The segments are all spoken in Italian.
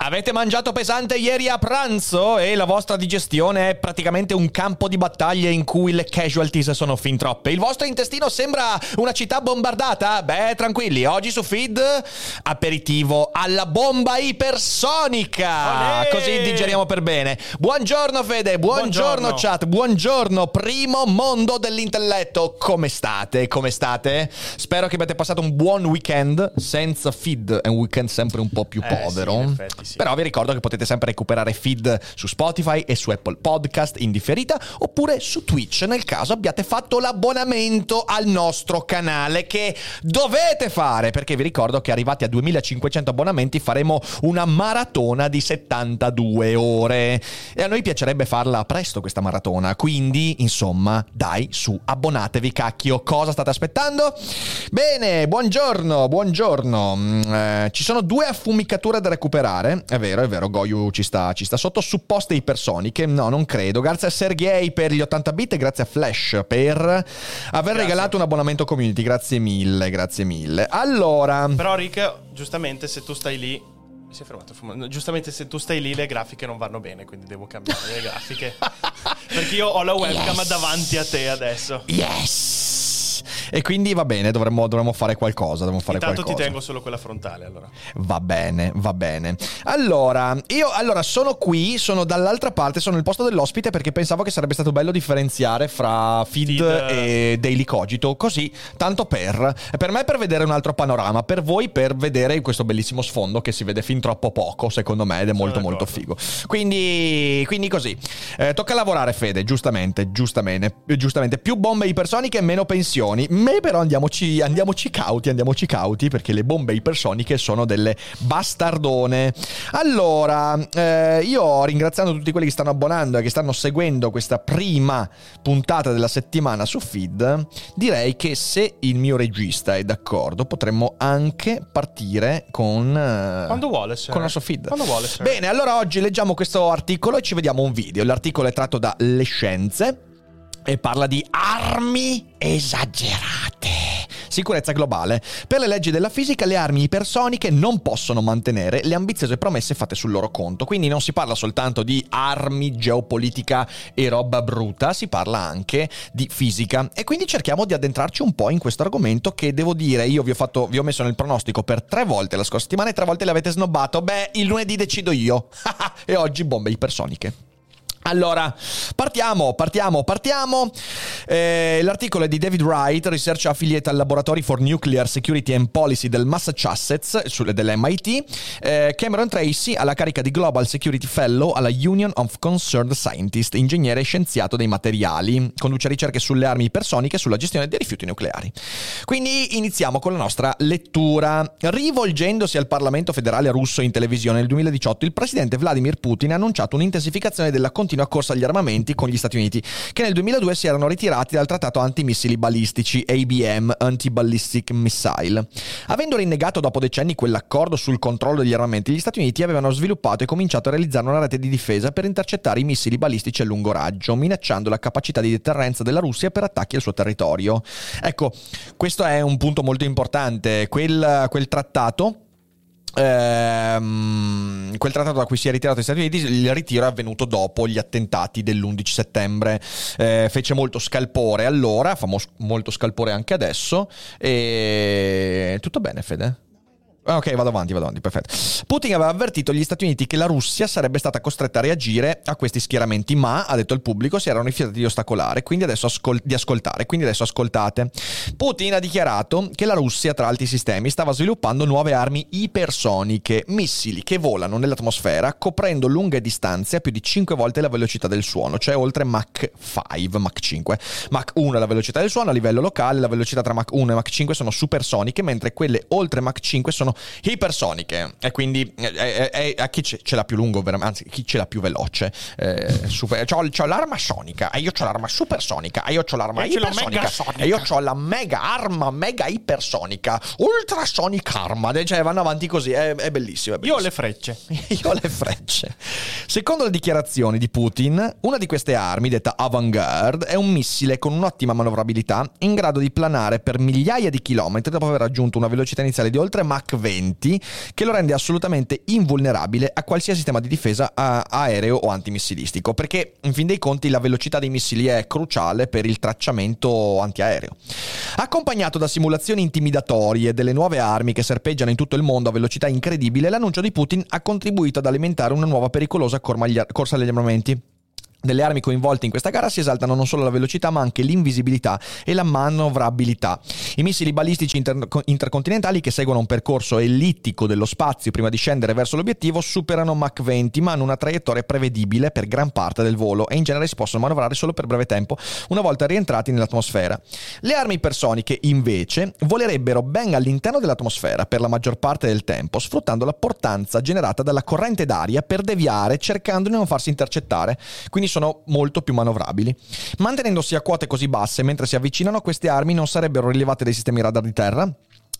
Avete mangiato pesante ieri a pranzo e la vostra digestione è praticamente un campo di battaglia in cui le casualties sono fin troppe. Il vostro intestino sembra una città bombardata? Beh, tranquilli, oggi su Feed aperitivo alla bomba ipersonica. Olè! Così digeriamo per bene. Buongiorno Fede, buongiorno chat, buongiorno primo mondo dell'intelletto. Come state? Come state? Spero che abbiate passato un buon weekend. Senza Feed è un weekend sempre un po' più povero. Sì, in effetti. Sì. Però vi ricordo che potete sempre recuperare feed su Spotify e su Apple Podcast in differita oppure su Twitch nel caso abbiate fatto l'abbonamento al nostro canale che dovete fare perché vi ricordo che arrivati a 2500 abbonamenti faremo una maratona di 72 ore e a noi piacerebbe farla presto questa maratona, quindi insomma dai su, abbonatevi cacchio, cosa state aspettando? Bene, buongiorno, ci sono due affumicature da recuperare. È vero, Goyu ci sta sotto. Supposte ipersoniche, no, non credo. Grazie a Sergei per gli 80 bit e grazie a Flash per aver regalato un abbonamento community. Grazie mille. Allora, però Rick, giustamente se tu stai lì, mi si è fermato il fumo. Giustamente se tu stai lì le grafiche non vanno bene, quindi devo cambiare le grafiche perché io ho la webcam davanti a te adesso. E quindi va bene, dovremmo fare qualcosa. Intanto ti tengo solo quella frontale, allora. Va bene. Allora, io sono qui, sono dall'altra parte, sono nel posto dell'ospite perché pensavo che sarebbe stato bello differenziare fra feed e Daily Cogito, così, tanto per me per vedere un altro panorama, per voi per vedere questo bellissimo sfondo che si vede fin troppo poco, secondo me, ed è molto molto figo. Quindi così. Tocca lavorare, Fede, giustamente. Più bombe ipersoniche e meno pensioni. Però andiamoci cauti perché le bombe ipersoniche sono delle bastardone. Allora, io ringraziando tutti quelli che stanno abbonando e che stanno seguendo questa prima puntata della settimana su Feed, direi che se il mio regista è d'accordo potremmo anche partire con la sua Feed. Quando vuole, sir. Bene, allora oggi leggiamo questo articolo e ci vediamo un video. L'articolo è tratto da Le Scienze e parla di armi esagerate. Sicurezza globale. Per le leggi della fisica le armi ipersoniche non possono mantenere le ambiziose promesse fatte sul loro conto. Quindi non si parla soltanto di armi, geopolitica e roba brutta, si parla anche di fisica. E quindi cerchiamo di addentrarci un po' in questo argomento che devo dire, io vi ho messo nel pronostico per 3 volte la scorsa settimana e 3 volte l'avete snobbato. Beh, il lunedì decido io. E oggi bombe ipersoniche. Allora, partiamo. L'articolo è di David Wright, research affiliate al Laboratory for Nuclear Security and Policy del Massachusetts, dell'MIT. Cameron Tracy ha la carica di Global Security Fellow alla Union of Concerned Scientists, ingegnere e scienziato dei materiali. Conduce ricerche sulle armi ipersoniche e sulla gestione dei rifiuti nucleari. Quindi iniziamo con la nostra lettura. Rivolgendosi al Parlamento federale russo in televisione nel 2018, il presidente Vladimir Putin ha annunciato un'intensificazione della continua corsa agli armamenti con gli Stati Uniti, che nel 2002 si erano ritirati dal Trattato Antimissili Balistici, ABM, Anti-Ballistic Missile. Avendo rinnegato dopo decenni quell'accordo sul controllo degli armamenti, gli Stati Uniti avevano sviluppato e cominciato a realizzare una rete di difesa per intercettare i missili balistici a lungo raggio, minacciando la capacità di deterrenza della Russia per attacchi al suo territorio. Ecco, questo è un punto molto importante. Quel trattato... quel trattato da cui si è ritirato gli Stati Uniti, il ritiro è avvenuto dopo gli attentati dell'11 settembre. Fece molto scalpore allora, fa molto scalpore anche adesso. E tutto bene, Fede? Ok, vado avanti, perfetto. Putin aveva avvertito gli Stati Uniti che la Russia sarebbe stata costretta a reagire a questi schieramenti, ma, ha detto il pubblico, si erano rifiutati di ostacolare, quindi adesso ascoltate. Putin ha dichiarato che la Russia, tra altri sistemi, stava sviluppando nuove armi ipersoniche, missili che volano nell'atmosfera coprendo lunghe distanze a più di 5 volte la velocità del suono, cioè oltre Mach 5, Mach 5. Mach 1 è la velocità del suono a livello locale, la velocità tra Mach 1 e Mach 5 sono supersoniche, mentre quelle oltre Mach 5 sono ipersoniche, e quindi a chi ce l'ha più lungo, anzi chi ce l'ha più veloce. C'ho l'arma sonica, e io c'ho l'arma supersonica, e io c'ho l'arma ipersonica, e io c'ho la mega arma mega ipersonica, ultrasonic arma, cioè vanno avanti così, è bellissimo, è bellissimo. Io ho le frecce. Secondo le dichiarazioni di Putin, una di queste armi, detta Avangard, è un missile con un'ottima manovrabilità, in grado di planare per migliaia di chilometri dopo aver raggiunto una velocità iniziale di oltre Mach 20, che lo rende assolutamente invulnerabile a qualsiasi sistema di difesa aereo o antimissilistico, perché in fin dei conti la velocità dei missili è cruciale per il tracciamento antiaereo. Accompagnato da simulazioni intimidatorie delle nuove armi che serpeggiano in tutto il mondo a velocità incredibile, l'annuncio di Putin ha contribuito ad alimentare una nuova pericolosa corsa agli armamenti. Delle armi coinvolte in questa gara si esaltano non solo la velocità, ma anche l'invisibilità e la manovrabilità. I missili balistici intercontinentali, che seguono un percorso ellittico dello spazio prima di scendere verso l'obiettivo, superano Mach 20, ma hanno una traiettoria prevedibile per gran parte del volo e in genere si possono manovrare solo per breve tempo una volta rientrati nell'atmosfera. Le armi ipersoniche, invece, volerebbero ben all'interno dell'atmosfera per la maggior parte del tempo, sfruttando la portanza generata dalla corrente d'aria per deviare, cercando di non farsi intercettare. Quindi sono molto più manovrabili. Mantenendosi a quote così basse mentre si avvicinano, queste armi non sarebbero rilevate dai sistemi radar di terra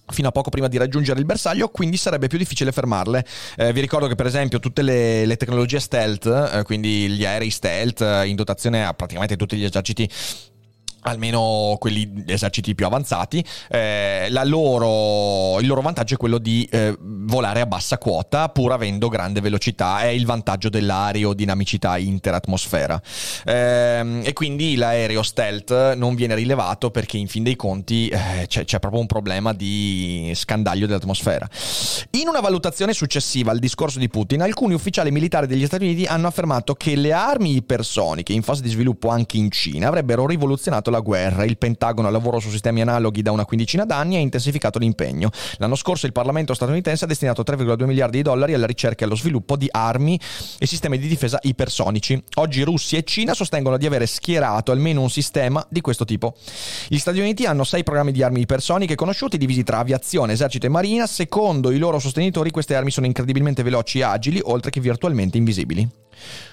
fino a poco prima di raggiungere il bersaglio, quindi sarebbe più difficile fermarle. Vi ricordo che per esempio tutte le tecnologie stealth, quindi gli aerei stealth, in dotazione a praticamente tutti gli eserciti, almeno quelli eserciti più avanzati, il loro vantaggio è quello di volare a bassa quota pur avendo grande velocità, è il vantaggio dell'aerodinamicità interatmosfera, e quindi l'aereo stealth non viene rilevato perché in fin dei conti c'è proprio un problema di scandaglio dell'atmosfera. In una valutazione successiva al discorso di Putin, alcuni ufficiali militari degli Stati Uniti hanno affermato che le armi ipersoniche in fase di sviluppo anche in Cina avrebbero rivoluzionato la guerra. Il Pentagono lavora su sistemi analoghi da una quindicina d'anni e ha intensificato l'impegno. L'anno scorso il Parlamento statunitense ha destinato $3,2 miliardi alla ricerca e allo sviluppo di armi e sistemi di difesa ipersonici. Oggi Russia e Cina sostengono di avere schierato almeno un sistema di questo tipo. Gli Stati Uniti hanno 6 programmi di armi ipersoniche conosciuti, divisi tra aviazione, esercito e marina. Secondo i loro sostenitori, queste armi sono incredibilmente veloci e agili, oltre che virtualmente invisibili.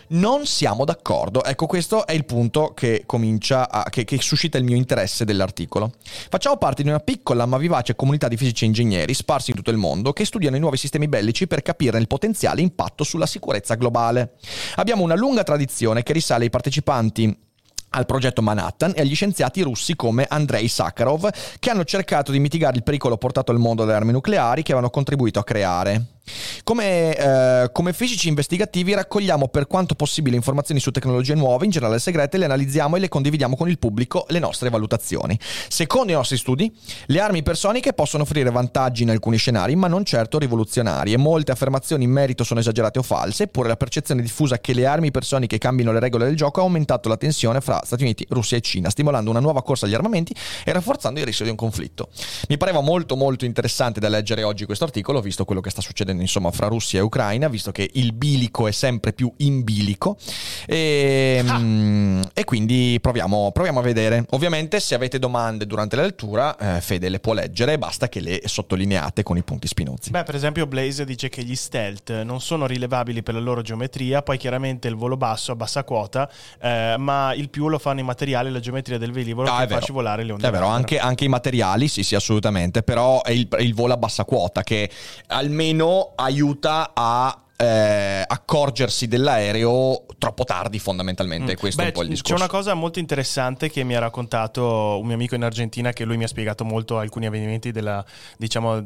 Non siamo d'accordo. Ecco, questo è il punto che che suscita il mio interesse dell'articolo. Facciamo parte di una piccola ma vivace comunità di fisici e ingegneri sparsi in tutto il mondo che studiano i nuovi sistemi bellici per capirne il potenziale impatto sulla sicurezza globale. Abbiamo una lunga tradizione che risale ai partecipanti al progetto Manhattan e agli scienziati russi come Andrei Sakharov, che hanno cercato di mitigare il pericolo portato al mondo dalle armi nucleari che avevano contribuito a creare. Come fisici investigativi raccogliamo per quanto possibile informazioni su tecnologie nuove, in generale segrete, le analizziamo e le condividiamo con il pubblico, le nostre valutazioni. Secondo i nostri studi, le armi ipersoniche possono offrire vantaggi in alcuni scenari, ma non certo rivoluzionari, e molte affermazioni in merito sono esagerate o false, eppure la percezione diffusa che le armi ipersoniche cambino le regole del gioco ha aumentato la tensione fra Stati Uniti, Russia e Cina, stimolando una nuova corsa agli armamenti e rafforzando il rischio di un conflitto. Mi pareva molto molto interessante da leggere oggi questo articolo, visto quello che sta succedendo insomma fra Russia e Ucraina, visto che il bilico è sempre più in bilico, e quindi proviamo a vedere. Ovviamente se avete domande durante la lettura, Fede le può leggere, basta che le sottolineate con i punti spinozzi. Beh, per esempio Blaze dice che gli stealth non sono rilevabili per la loro geometria, poi chiaramente il volo basso a bassa quota, ma il più lo fanno i materiali, la geometria del velivolo che fa scivolare le onde. È vero, anche i materiali, sì assolutamente, però è il volo a bassa quota che almeno aiuta a accorgersi dell'aereo troppo tardi, fondamentalmente. Questo è un po' il discorso. C'è una cosa molto interessante che mi ha raccontato un mio amico in Argentina, che lui mi ha spiegato molto alcuni avvenimenti di alcune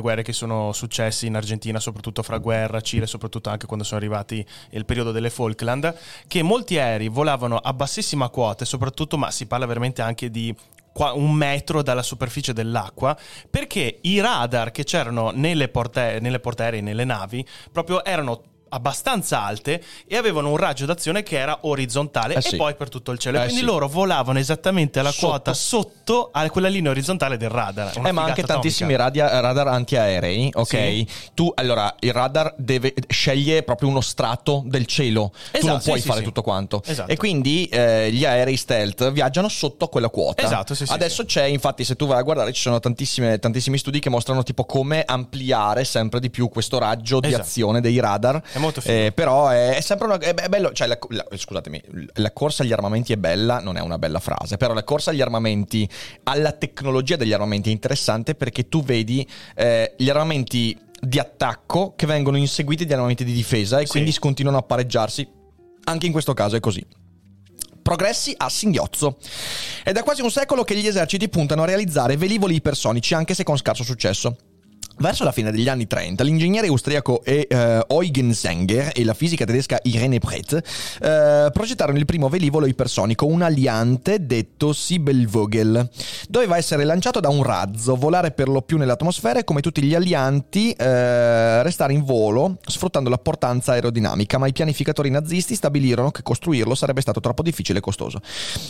guerre che sono successe in Argentina, soprattutto fra guerra, Cile, soprattutto anche quando sono arrivati il periodo delle Falkland, che molti aerei volavano a bassissima quota, soprattutto, ma si parla veramente anche di 1 metro dalla superficie dell'acqua, perché i radar che c'erano nelle portaerei, nelle navi, proprio erano abbastanza alte e avevano un raggio d'azione che era orizzontale e poi per tutto il cielo, quindi loro volavano esattamente alla quota sotto a quella linea orizzontale del radar. Ma anche tantissimi radar antiaerei, ok? Sì. Tu allora il radar deve sceglie proprio uno strato del cielo, esatto, tu non puoi fare tutto quanto, esatto. E quindi gli aerei stealth viaggiano sotto a quella quota, esatto, adesso c'è, infatti se tu vai a guardare ci sono tantissimi studi che mostrano tipo come ampliare sempre di più questo raggio di azione dei radar. Però è sempre è bello, cioè scusatemi, la corsa agli armamenti è bella, non è una bella frase, però la corsa agli armamenti, alla tecnologia degli armamenti è interessante perché tu vedi gli armamenti di attacco che vengono inseguiti di armamenti di difesa e quindi continuano a pareggiarsi. Anche in questo caso è così. Progressi a singhiozzo. È da quasi un secolo che gli eserciti puntano a realizzare velivoli ipersonici, anche se con scarso successo. Verso la fine degli anni 30, l'ingegnere austriaco Eugen Sänger e la fisica tedesca Irene Breth progettarono il primo velivolo ipersonico, un aliante detto Sibelvogel. Doveva essere lanciato da un razzo, volare per lo più nell'atmosfera e come tutti gli alianti restare in volo sfruttando la portanza aerodinamica, ma i pianificatori nazisti stabilirono che costruirlo sarebbe stato troppo difficile e costoso.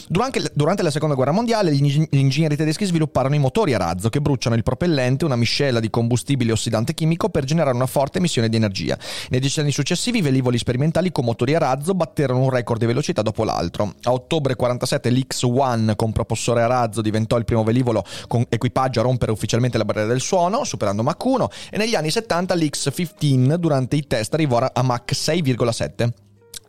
Durante la Seconda Guerra Mondiale gli ingegneri tedeschi svilupparono i motori a razzo che bruciano il propellente, una miscela di combustibile ossidante chimico per generare una forte emissione di energia. Nei decenni successivi i velivoli sperimentali con motori a razzo batterono un record di velocità dopo l'altro. A ottobre 47 l'X-1 con propulsore a razzo diventò il primo velivolo con equipaggio a rompere ufficialmente la barriera del suono, superando Mach 1, e negli anni 70 l'X-15 durante i test arrivò a Mach 6,7.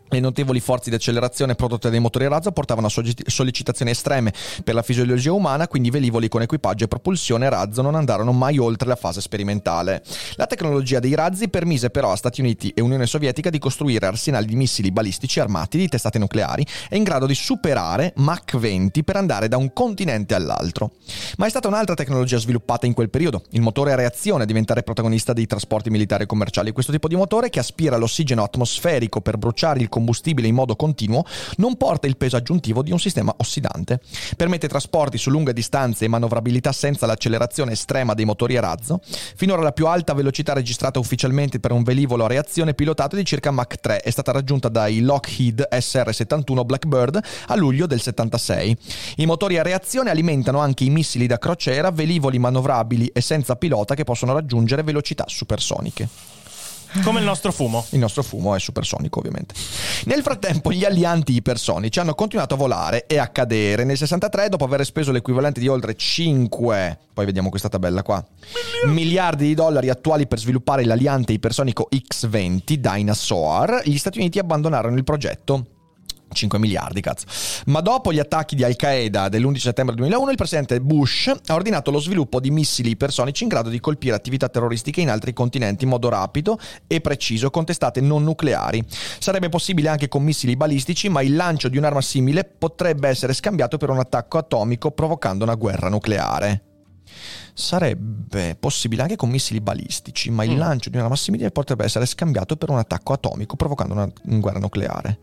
Le notevoli forze di accelerazione prodotte dai motori a razzo portavano a sollecitazioni estreme per la fisiologia umana, quindi i velivoli con equipaggio e propulsione a razzo non andarono mai oltre la fase sperimentale. La tecnologia dei razzi permise però a Stati Uniti e Unione Sovietica di costruire arsenali di missili balistici armati di testate nucleari e in grado di superare Mach 20 per andare da un continente all'altro. Ma è stata un'altra tecnologia sviluppata in quel periodo, il motore a reazione, a diventare protagonista dei trasporti militari e commerciali. Questo tipo di motore, che aspira l'ossigeno atmosferico per bruciare il combustibile in modo continuo, non porta il peso aggiuntivo di un sistema ossidante, permette trasporti su lunghe distanze e manovrabilità senza l'accelerazione estrema dei motori a razzo. Finora la più alta velocità registrata ufficialmente per un velivolo a reazione pilotato di circa Mach 3 è stata raggiunta dai Lockheed SR-71 Blackbird a luglio del 76. I motori a reazione alimentano anche i missili da crociera, velivoli manovrabili e senza pilota che possono raggiungere velocità supersoniche. Come il nostro fumo. Il nostro fumo è supersonico, ovviamente. Nel frattempo gli alianti ipersonici hanno continuato a volare e a cadere. Nel 63, dopo aver speso l'equivalente di oltre 5, poi vediamo questa tabella qua, miliardi di dollari attuali per sviluppare l'aliante ipersonico X-20 Dinosaur, gli Stati Uniti abbandonarono il progetto. 5 miliardi, cazzo. Ma dopo gli attacchi di Al Qaeda dell'11 settembre 2001, il presidente Bush ha ordinato lo sviluppo di missili ipersonici in grado di colpire attività terroristiche in altri continenti in modo rapido e preciso con testate non nucleari. Sarebbe possibile anche con missili balistici, ma il lancio di un'arma simile potrebbe essere scambiato per un attacco atomico provocando una guerra nucleare. Sarebbe possibile anche con missili balistici, ma il lancio di un'arma simile potrebbe essere scambiato per un attacco atomico provocando una guerra nucleare.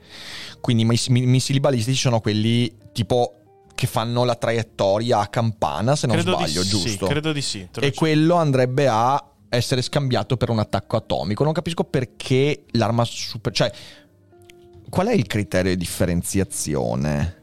Quindi i missili balistici sono quelli tipo che fanno la traiettoria a campana, se non sbaglio, giusto? Sì, credo di sì. E quello andrebbe a essere scambiato per un attacco atomico. Non capisco perché l'arma super... Cioè, qual è il criterio di differenziazione?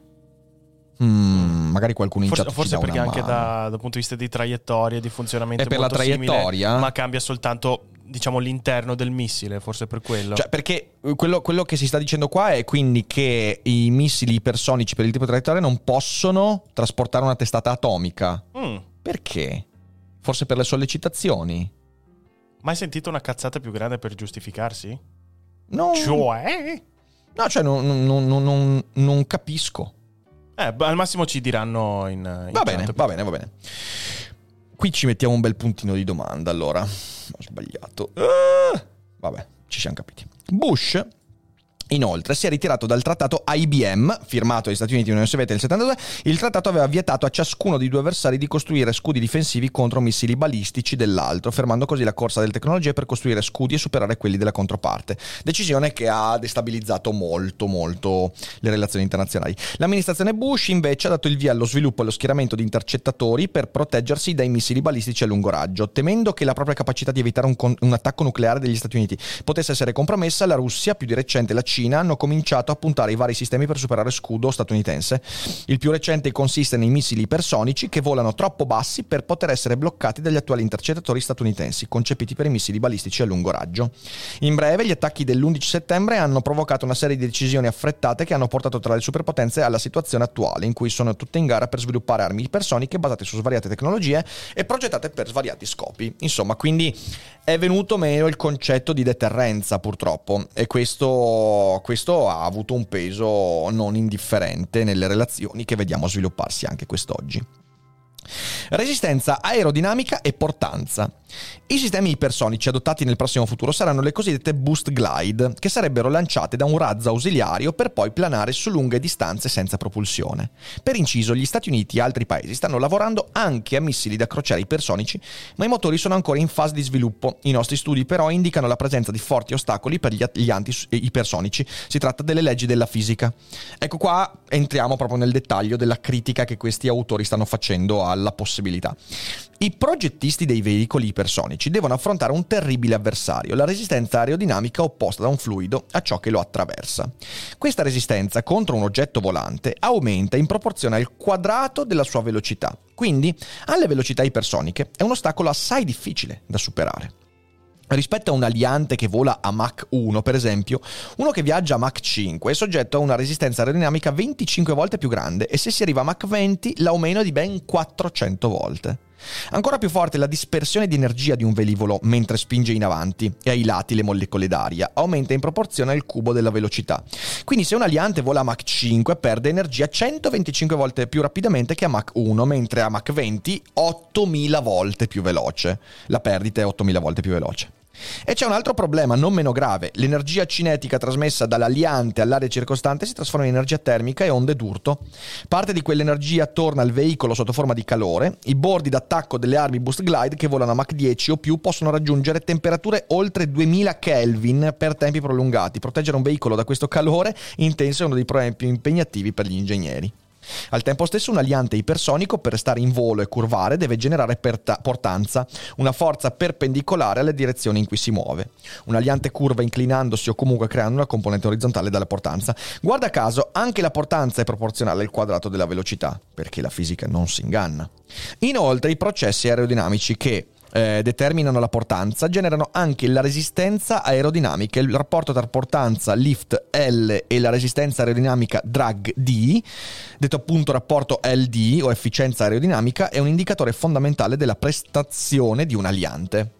Magari qualcuno in chat forse perché anche dal punto di vista di traiettorie, di funzionamento è per la traiettoria simile, ma cambia soltanto, diciamo, l'interno del missile, forse per quello. Cioè, perché quello che si sta dicendo qua è quindi che i missili ipersonici per il tipo di traiettoria non possono trasportare una testata atomica. Perché? Forse per le sollecitazioni. Mai sentito una cazzata più grande per giustificarsi? No. Cioè? No, cioè non capisco. Al massimo ci diranno in Va bene. Qui ci mettiamo un bel puntino di domanda, allora. Ho sbagliato. Vabbè, ci siamo capiti. Bush Inoltre si è ritirato dal trattato ABM, firmato dagli Stati Uniti e Unione Sovietica nel 1972. Il trattato aveva vietato a ciascuno dei due avversari di costruire scudi difensivi contro missili balistici dell'altro, fermando così la corsa delle tecnologie per costruire scudi e superare quelli della controparte. Decisione che ha destabilizzato molto le relazioni internazionali. L'amministrazione Bush invece ha dato il via allo sviluppo e allo schieramento di intercettatori per proteggersi dai missili balistici a lungo raggio, temendo che la propria capacità di evitare un attacco nucleare degli Stati Uniti potesse essere compromessa. La Russia, più di recente la Cina, hanno cominciato a puntare i vari sistemi per superare scudo statunitense. Il più recente consiste nei missili ipersonici che volano troppo bassi per poter essere bloccati dagli attuali intercettatori statunitensi, concepiti per i missili balistici a lungo raggio. In breve, gli attacchi dell'11 settembre hanno provocato una serie di decisioni affrettate che hanno portato tra le superpotenze alla situazione attuale, in cui sono tutte in gara per sviluppare armi ipersoniche basate su svariate tecnologie e progettate per svariati scopi. Insomma, quindi è venuto meno il concetto di deterrenza, purtroppo, e questo ha avuto un peso non indifferente nelle relazioni che vediamo svilupparsi anche quest'oggi. Resistenza aerodinamica e portanza. I sistemi ipersonici adottati nel prossimo futuro saranno le cosiddette boost glide, che sarebbero lanciate da un razzo ausiliario per poi planare su lunghe distanze senza propulsione. Per inciso, gli Stati Uniti e altri paesi stanno lavorando anche a missili da crociera ipersonici, ma i motori sono ancora in fase di sviluppo. I nostri studi però indicano la presenza di forti ostacoli per gli anti-ipersonici. Si tratta delle leggi della fisica. Ecco qua entriamo proprio nel dettaglio della critica che questi autori stanno facendo alla possibilità. I progettisti dei veicoli ipersonici devono affrontare un terribile avversario, la resistenza aerodinamica opposta da un fluido a ciò che lo attraversa. Questa resistenza contro un oggetto volante aumenta in proporzione al quadrato della sua velocità, quindi alle velocità ipersoniche è un ostacolo assai difficile da superare. Rispetto a un aliante che vola a Mach 1, per esempio, uno che viaggia a Mach 5 è soggetto a una resistenza aerodinamica 25 volte più grande e se si arriva a Mach 20 l'aumento è di ben 400 volte. Ancora più forte è la dispersione di energia di un velivolo mentre spinge in avanti e ai lati le molecole d'aria aumenta in proporzione al cubo della velocità. Quindi se un aliante vola a Mach 5 perde energia 125 volte più rapidamente che a Mach 1, mentre a Mach 20 8000 volte più veloce. La perdita è 8000 volte più veloce. E c'è un altro problema non meno grave: l'energia cinetica trasmessa dall'aliante all'area circostante si trasforma in energia termica e onde d'urto. Parte di quell'energia torna al veicolo sotto forma di calore. I bordi d'attacco delle armi boost glide che volano a Mach 10 o più possono raggiungere temperature oltre 2000 Kelvin per tempi prolungati. Proteggere un veicolo da questo calore intenso è uno dei problemi più impegnativi per gli ingegneri. Al tempo stesso un aliante ipersonico per stare in volo e curvare deve generare portanza, una forza perpendicolare alla direzione in cui si muove. Un aliante curva inclinandosi o comunque creando una componente orizzontale dalla portanza. Guarda caso anche la portanza è proporzionale al quadrato della velocità, perché la fisica non si inganna. Inoltre i processi aerodinamici che determinano la portanza generano anche la resistenza aerodinamica. Il rapporto tra portanza lift L e la resistenza aerodinamica drag D, detto appunto rapporto LD o efficienza aerodinamica, è un indicatore fondamentale della prestazione di un aliante.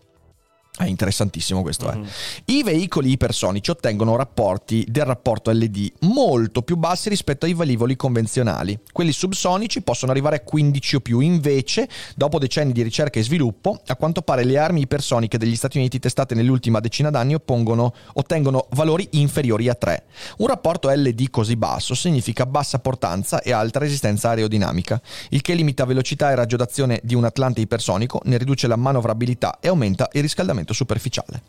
È interessantissimo questo. I veicoli ipersonici ottengono rapporti del rapporto LD molto più bassi rispetto ai velivoli convenzionali. Quelli subsonici possono arrivare a 15 o più. Invece, dopo decenni di ricerca e sviluppo, a quanto pare le armi ipersoniche degli Stati Uniti testate nell'ultima decina d'anni ottengono valori inferiori a 3. Un rapporto LD così basso significa bassa portanza e alta resistenza aerodinamica, il che limita velocità e raggio d'azione di un atlante ipersonico, ne riduce la manovrabilità e aumenta il riscaldamento superficiale.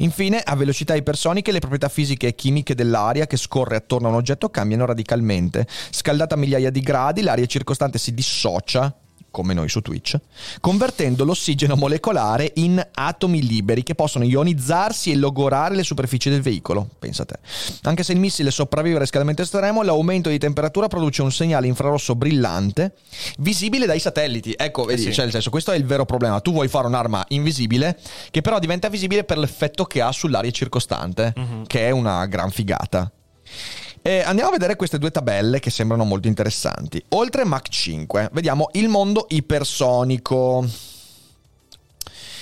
Infine, a velocità ipersoniche le proprietà fisiche e chimiche dell'aria che scorre attorno a un oggetto cambiano radicalmente. Scaldata a migliaia di gradi, l'aria circostante si dissocia, come noi su Twitch, convertendo l'ossigeno molecolare in atomi liberi che possono ionizzarsi e logorare le superfici del veicolo. Pensa te. Anche se il missile sopravvive al riscaldamento estremo, l'aumento di temperatura produce un segnale infrarosso brillante visibile dai satelliti. Ecco, vedi, sì. Cioè, nel senso, questo è il vero problema. Tu vuoi fare un'arma invisibile che però diventa visibile per l'effetto che ha sull'aria circostante, che è una gran figata. Andiamo a vedere queste due tabelle che sembrano molto interessanti. Oltre Mach 5, vediamo il mondo ipersonico.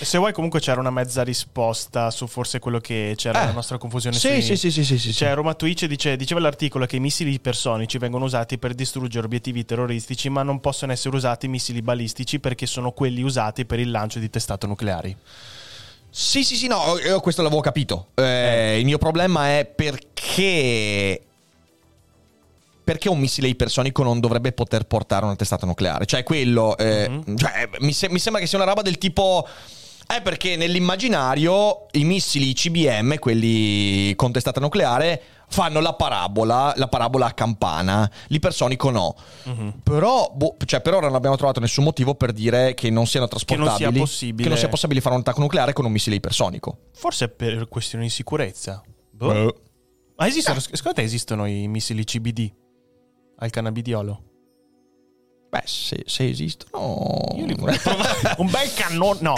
Se vuoi, comunque c'era una mezza risposta su forse quello che c'era nella nostra confusione. Sì. Cioè, Roma Twitch diceva l'articolo che i missili ipersonici vengono usati per distruggere obiettivi terroristici, ma non possono essere usati missili balistici perché sono quelli usati per il lancio di testate nucleari. Sì, no, io questo l'avevo capito. Il mio problema è perché Perché un missile ipersonico non dovrebbe poter portare una testata nucleare? Cioè, quello. Cioè, mi sembra che sia una roba del tipo. Perché nell'immaginario i missili ICBM, quelli con testata nucleare, fanno la parabola a campana. L'ipersonico no. Però, cioè, per ora non abbiamo trovato nessun motivo per dire che non siano trasportabili. Che non sia possibile fare un attacco nucleare con un missile ipersonico. Forse per questioni di sicurezza. Ma esistono, secondo te esistono i missili CBD? Al cannabidiolo? Beh, se esistono... Io li vorrei provare. Un bel cannone... No.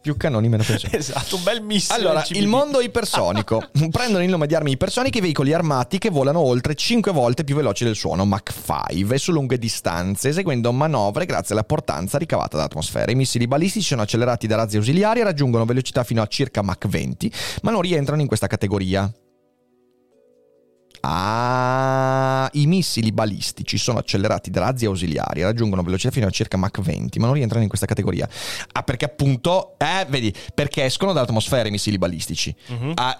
Più cannoni, meno peso. Esatto, un bel missile. Allora, CBD. Il mondo ipersonico. Prendono il nome di armi ipersoniche i veicoli armati che volano oltre 5 volte più veloci del suono, Mach 5, su lunghe distanze, eseguendo manovre grazie alla portanza ricavata dall'atmosfera. I missili balistici sono accelerati da razzi ausiliari e raggiungono velocità fino a circa Mach 20, ma non rientrano in questa categoria. I missili balistici sono accelerati da razzi ausiliari, raggiungono velocità fino a circa Mach 20, ma non rientrano in questa categoria. Perché appunto, vedi, perché escono dall'atmosfera i missili balistici.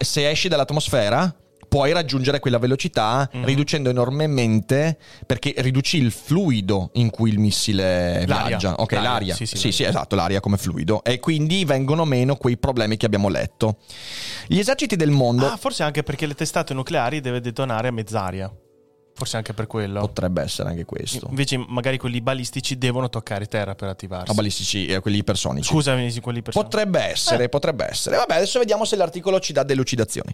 Se esci dall'atmosfera puoi raggiungere quella velocità riducendo enormemente, perché riduci il fluido in cui il missile viaggia. Ok, l'aria. Sì, esatto, l'aria come fluido. E quindi vengono meno quei problemi che abbiamo letto. Gli eserciti del mondo... forse anche perché le testate nucleari deve detonare a mezz'aria. Forse anche per quello. Potrebbe essere anche questo. Invece magari quelli balistici devono toccare terra per attivarsi. Balistici, quelli ipersonici. Scusami, quelli ipersonici. Potrebbe essere. Vabbè, adesso vediamo se l'articolo ci dà delucidazioni.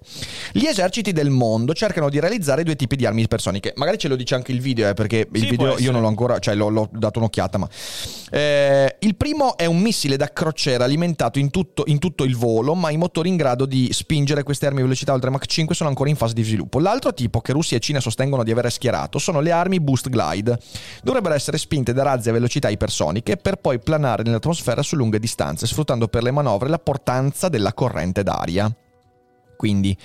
Gli eserciti del mondo cercano di realizzare due tipi di armi ipersoniche. Magari ce lo dice anche il video, perché il video io non l'ho ancora... Cioè, l'ho dato un'occhiata, ma... il primo è un missile da crociera alimentato in tutto il volo, ma i motori in grado di spingere queste armi a velocità oltre Mach 5 sono ancora in fase di sviluppo. L'altro tipo, che Russia e Cina sostengono di avere schierato, sono le armi Boost Glide. Dovrebbero essere spinte da razzi a velocità ipersoniche per poi planare nell'atmosfera su lunghe distanze, sfruttando per le manovre la portanza della corrente d'aria. Quindi,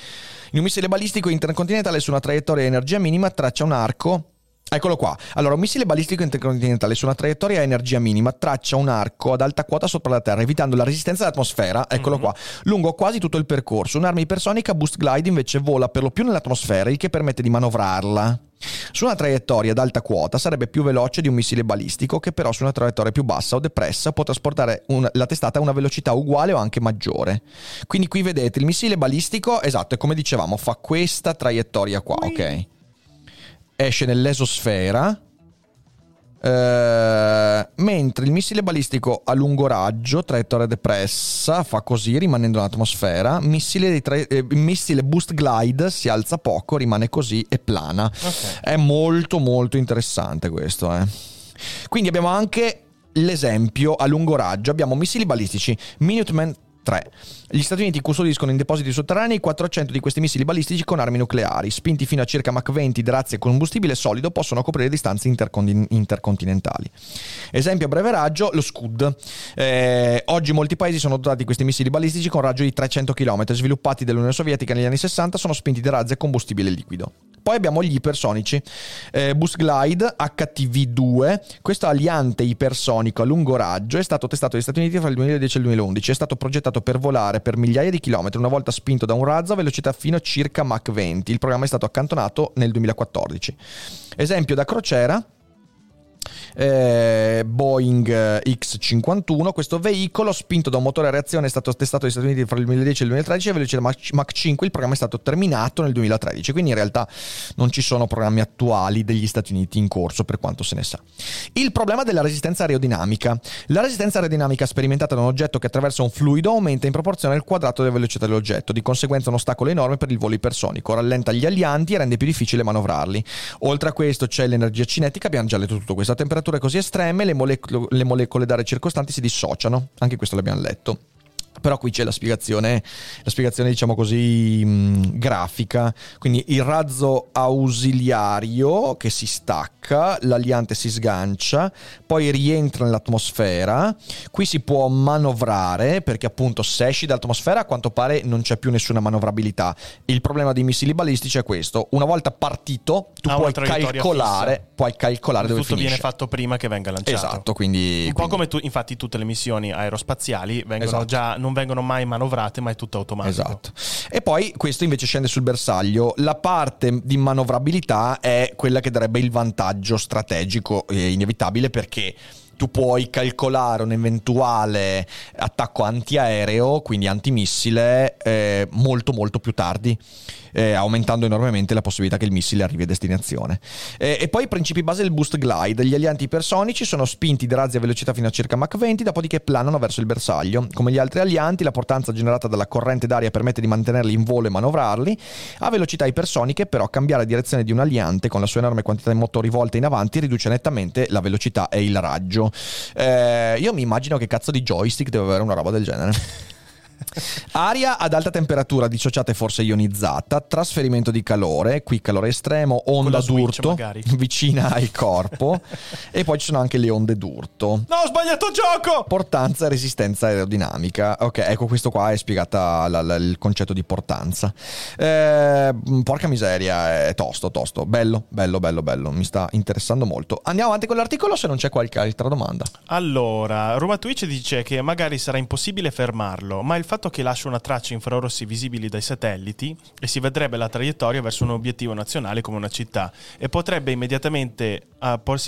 in un missile balistico intercontinentale su una traiettoria di energia minima traccia un arco... Eccolo qua. Allora, un missile balistico intercontinentale su una traiettoria a energia minima traccia un arco ad alta quota sopra la Terra, evitando la resistenza dell'atmosfera, eccolo qua, lungo quasi tutto il percorso. Un'arma ipersonica Boost Glide invece vola per lo più nell'atmosfera, il che permette di manovrarla. Su una traiettoria ad alta quota sarebbe più veloce di un missile balistico, che però su una traiettoria più bassa o depressa può trasportare la testata a una velocità uguale o anche maggiore. Quindi qui vedete, il missile balistico, esatto, è come dicevamo, fa questa traiettoria qua, ok? Esce nell'esosfera, mentre il missile balistico a lungo raggio, traiettoria depressa, fa così rimanendo nell'atmosfera. Missile Boost Glide si alza poco, rimane così e plana. È molto molto interessante questo, Quindi abbiamo anche l'esempio a lungo raggio. Abbiamo missili balistici Minuteman 3. Gli Stati Uniti custodiscono in depositi sotterranei 400 di questi missili balistici con armi nucleari. Spinti fino a circa Mach 20 grazie a combustibile solido, possono coprire distanze intercontinentali. Esempio a breve raggio, lo Scud. Oggi molti paesi sono dotati di questi missili balistici con raggio di 300 km, sviluppati dall'Unione Sovietica negli anni 60, sono spinti da razzi a combustibile liquido. Poi abbiamo gli ipersonici Boost Glide HTV-2. Questo aliante ipersonico a lungo raggio è stato testato negli Stati Uniti fra il 2010 e il 2011. È stato progettato per volare per migliaia di chilometri una volta spinto da un razzo a velocità fino a circa Mach 20. Il programma è stato accantonato nel 2014. Esempio da crociera, Boeing X-51. Questo veicolo spinto da un motore a reazione è stato testato negli Stati Uniti fra il 2010 e il 2013 a velocità Mach 5. Il programma è stato terminato nel 2013, quindi in realtà non ci sono programmi attuali degli Stati Uniti in corso, per quanto se ne sa. Il problema della resistenza aerodinamica. La resistenza aerodinamica sperimentata da un oggetto che attraversa un fluido aumenta in proporzione al quadrato della velocità dell'oggetto, di conseguenza un ostacolo enorme per il volo ipersonico, rallenta gli alianti e rende più difficile manovrarli. Oltre a questo c'è l'energia cinetica, abbiamo già letto tutto questo. A temperature così estreme le molecole d'aria circostanti si dissociano, anche questo l'abbiamo letto. Però qui c'è la spiegazione diciamo così grafica. Quindi il razzo ausiliario che si stacca, l'aliante si sgancia, poi rientra nell'atmosfera. Qui si può manovrare, perché appunto se esci dall'atmosfera a quanto pare non c'è più nessuna manovrabilità. Il problema dei missili balistici è questo: una volta partito tu puoi calcolare dove tutto finisce. Tutto viene fatto prima che venga lanciato. Esatto, quindi un po' come tu, infatti tutte le missioni aerospaziali vengono già non vengono mai manovrate, ma è tutto automatico. Esatto. E poi questo invece scende sul bersaglio. La parte di manovrabilità è quella che darebbe il vantaggio strategico inevitabile, perché tu puoi calcolare un eventuale attacco antiaereo, quindi antimissile, molto molto più tardi, aumentando enormemente la possibilità che il missile arrivi a destinazione. E poi i principi base del boost glide. Gli aliati ipersonici sono spinti da razzi a velocità fino a circa Mach 20, dopodiché planano verso il bersaglio. Come gli altri alianti, la portanza generata dalla corrente d'aria permette di mantenerli in volo e manovrarli. A velocità ipersoniche, però, cambiare direzione di un aliante con la sua enorme quantità di motori volte in avanti riduce nettamente la velocità e il raggio. Io mi immagino che cazzo di joystick deve avere una roba del genere. Aria ad alta temperatura dissociata e forse ionizzata, trasferimento di calore, qui calore estremo, onda d'urto vicina al corpo. E poi ci sono anche le onde d'urto. No, ho sbagliato gioco! Portanza e resistenza aerodinamica. Ok, ecco, questo qua è spiegata il concetto di portanza. Porca miseria, è tosto. Bello. Mi sta interessando molto. Andiamo avanti con l'articolo, se non c'è qualche altra domanda. Allora, Roma Twitch dice che magari sarà impossibile fermarlo, ma il fatto che lascia una traccia infrarossi visibili dai satelliti e si vedrebbe la traiettoria verso un obiettivo nazionale come una città, e potrebbe immediatamente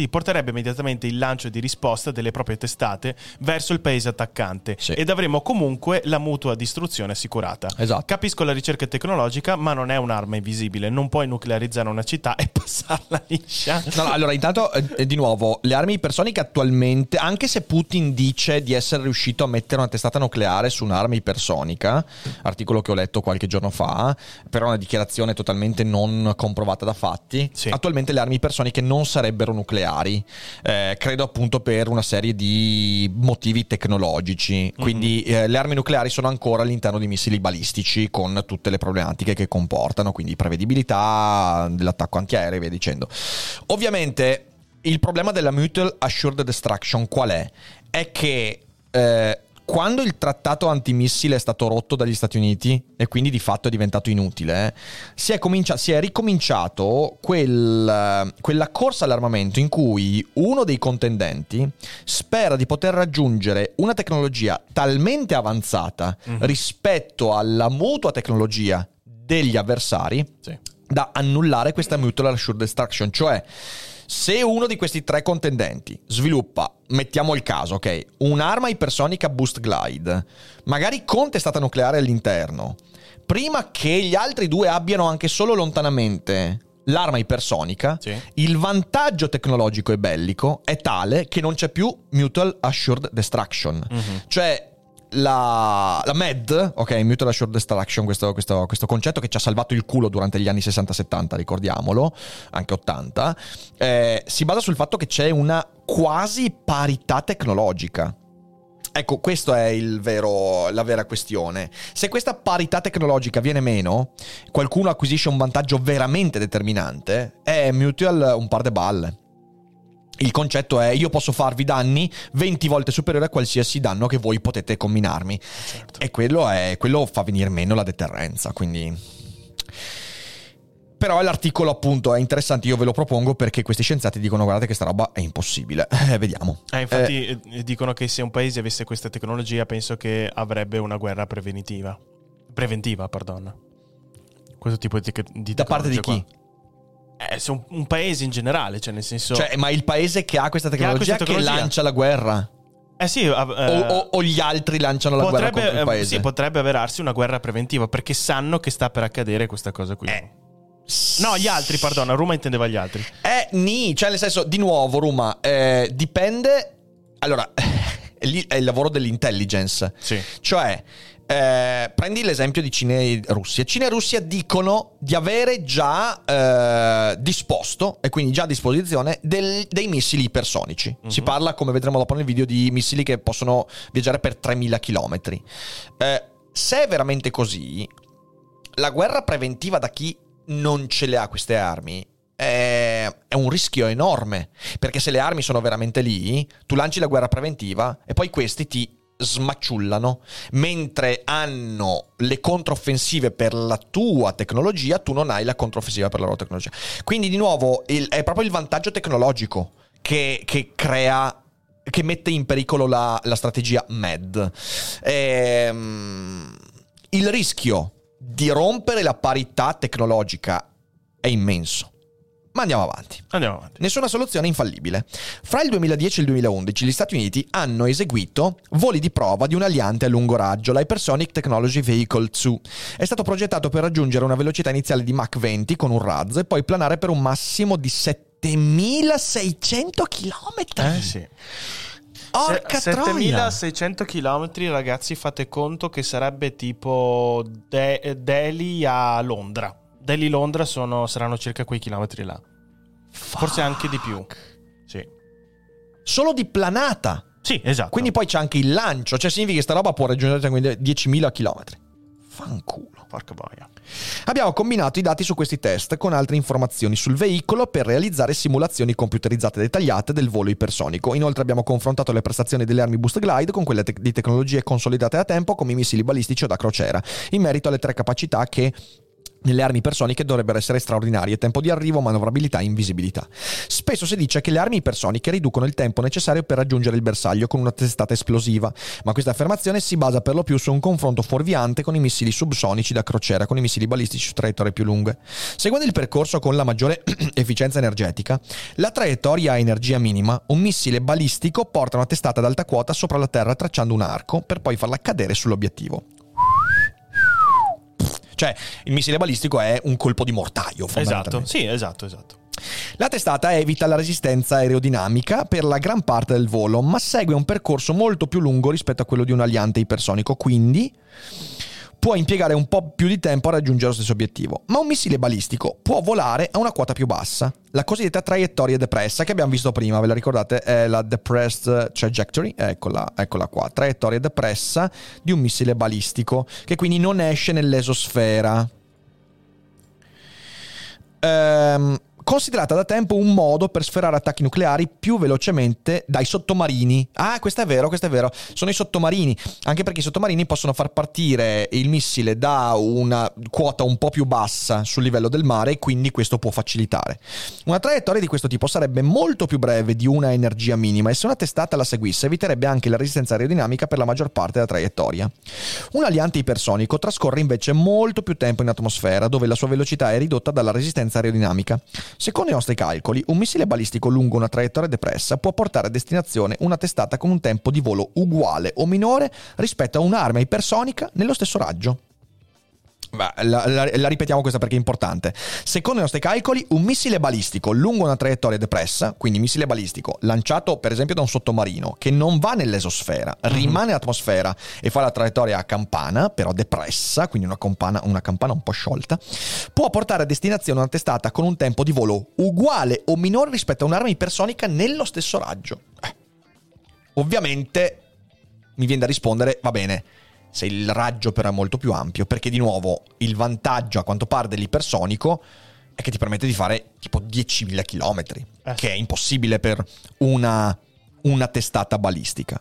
porterebbe immediatamente il lancio di risposta delle proprie testate verso il paese attaccante, sì, ed avremo comunque la mutua distruzione assicurata. Esatto. Capisco la ricerca tecnologica, ma non è un'arma invisibile, non puoi nuclearizzare una città e passarla liscia. No, allora intanto di nuovo, le armi ipersoniche attualmente, anche se Putin dice di essere riuscito a mettere una testata nucleare su un'arma ipersonica, articolo che ho letto qualche giorno fa, però una dichiarazione totalmente non comprovata da fatti, sì, attualmente le armi ipersoniche non sarebbero nucleari, credo appunto per una serie di motivi tecnologici, quindi le armi nucleari sono ancora all'interno di missili balistici con tutte le problematiche che comportano, quindi prevedibilità dell'attacco antiaereo e via dicendo. Ovviamente il problema della Mutual Assured Destruction qual è? È che quando il trattato antimissile è stato rotto dagli Stati Uniti e quindi di fatto è diventato inutile, si è ricominciato quella corsa all'armamento in cui uno dei contendenti spera di poter raggiungere una tecnologia talmente avanzata rispetto alla mutua tecnologia degli avversari, sì, da annullare questa Mutual Assured Destruction. Cioè, se uno di questi tre contendenti sviluppa, mettiamo il caso, ok, un'arma ipersonica boost glide, magari con testata nucleare all'interno, prima che gli altri due abbiano anche solo lontanamente l'arma ipersonica, sì, il vantaggio tecnologico e bellico è tale che non c'è più Mutual Assured Destruction. Cioè la MED, ok, Mutual Assured Destruction, questo concetto che ci ha salvato il culo durante gli anni 60-70, ricordiamolo, anche 80, si basa sul fatto che c'è una quasi parità tecnologica. Ecco, questo è la vera questione. Se questa parità tecnologica viene meno, qualcuno acquisisce un vantaggio veramente determinante, è Mutual un par de balle. Il concetto è: io posso farvi danni 20 volte superiore a qualsiasi danno che voi potete combinarmi. Certo. E quello fa venire meno la deterrenza, quindi. Però l'articolo appunto è interessante, io ve lo propongo perché questi scienziati dicono: guardate che sta roba è impossibile, vediamo. Infatti dicono che se un paese avesse questa tecnologia penso che avrebbe una guerra preventiva. Questo tipo di da parte di chi? Qua. Un paese in generale, cioè nel senso, ma il paese che ha questa tecnologia che lancia la guerra, o gli altri lanciano la guerra contro il paese, sì, potrebbe avverarsi una guerra preventiva perché sanno che sta per accadere questa cosa qui. No, gli altri, perdona, Roma intendeva gli altri. Cioè nel senso, di nuovo Roma, dipende. Allora lì è il lavoro dell'intelligence, sì. Cioè prendi l'esempio di Cina e Russia. Cina e Russia dicono di avere già disposto, e quindi già a disposizione, dei missili ipersonici. Si parla, come vedremo dopo nel video, di missili che possono viaggiare per 3000 km. Se è veramente così, la guerra preventiva da chi non ce le ha queste armi è un rischio enorme, perché se le armi sono veramente lì, tu lanci la guerra preventiva e poi questi ti smacciullano, mentre hanno le controffensive per la tua tecnologia, tu non hai la controffensiva per la loro tecnologia. Quindi di nuovo è proprio il vantaggio tecnologico che crea che mette in pericolo la strategia MED. Il rischio di rompere la parità tecnologica è immenso. Ma andiamo avanti. Nessuna soluzione è infallibile. Fra il 2010 e il 2011 gli Stati Uniti hanno eseguito voli di prova di un aliante a lungo raggio, l'Hypersonic Technology Vehicle 2. È stato progettato per raggiungere una velocità iniziale di Mach 20 con un razzo e poi planare per un massimo di 7.600 km. Sì. Orca troia! 7.600 km, ragazzi, fate conto che sarebbe tipo Delhi a Londra. Delhi Londra saranno circa quei chilometri là. Fuck. Forse anche di più. Sì. Solo di planata. Sì, esatto. Quindi poi c'è anche il lancio, cioè significa che sta roba può raggiungere 10.000 chilometri. Fanculo, porca boia. Abbiamo combinato i dati su questi test con altre informazioni sul veicolo per realizzare simulazioni computerizzate dettagliate del volo ipersonico. Inoltre abbiamo confrontato le prestazioni delle armi Boost Glide con quelle di tecnologie consolidate da tempo come i missili balistici o da crociera, in merito alle tre capacità che nelle armi ipersoniche dovrebbero essere straordinarie: tempo di arrivo, manovrabilità e invisibilità. Spesso si dice che le armi ipersoniche riducono il tempo necessario per raggiungere il bersaglio con una testata esplosiva, ma questa affermazione si basa per lo più su un confronto fuorviante con i missili subsonici da crociera, con i missili balistici su traiettorie più lunghe. Seguendo il percorso con la maggiore efficienza energetica, la traiettoria a energia minima, un missile balistico porta una testata ad alta quota sopra la terra tracciando un arco per poi farla cadere sull'obiettivo. Cioè, il missile balistico è un colpo di mortaio, fondamentalmente. Esatto, sì, esatto. La testata evita la resistenza aerodinamica per la gran parte del volo, ma segue un percorso molto più lungo rispetto a quello di un aliante ipersonico, quindi può impiegare un po' più di tempo a raggiungere lo stesso obiettivo. Ma un missile balistico può volare a una quota più bassa, la cosiddetta traiettoria depressa che abbiamo visto prima, ve la ricordate? È la depressed trajectory, eccola qua, traiettoria depressa di un missile balistico, che quindi non esce nell'esosfera. Considerata da tempo un modo per sferrare attacchi nucleari più velocemente dai sottomarini. Ah, questo è vero. Sono i sottomarini, anche perché i sottomarini possono far partire il missile da una quota un po' più bassa sul livello del mare, e quindi questo può facilitare. Una traiettoria di questo tipo sarebbe molto più breve di una energia minima, e se una testata la seguisse eviterebbe anche la resistenza aerodinamica per la maggior parte della traiettoria. Un aliante ipersonico trascorre invece molto più tempo in atmosfera, dove la sua velocità è ridotta dalla resistenza aerodinamica. Secondo i nostri calcoli, un missile balistico lungo una traiettoria depressa può portare a destinazione una testata con un tempo di volo uguale o minore rispetto a un'arma ipersonica nello stesso raggio. La ripetiamo questa perché è importante. Secondo i nostri calcoli, un missile balistico lungo una traiettoria depressa, quindi missile balistico lanciato per esempio da un sottomarino che non va nell'esosfera, rimane in atmosfera e fa la traiettoria a campana, però depressa, quindi una campana un po' sciolta, può portare a destinazione una testata con un tempo di volo uguale o minore rispetto a un'arma ipersonica nello stesso raggio. Ovviamente mi viene da rispondere, va bene, se il raggio però è molto più ampio, perché di nuovo il vantaggio a quanto pare dell'ipersonico è che ti permette di fare tipo 10.000 km, che è impossibile per una testata balistica.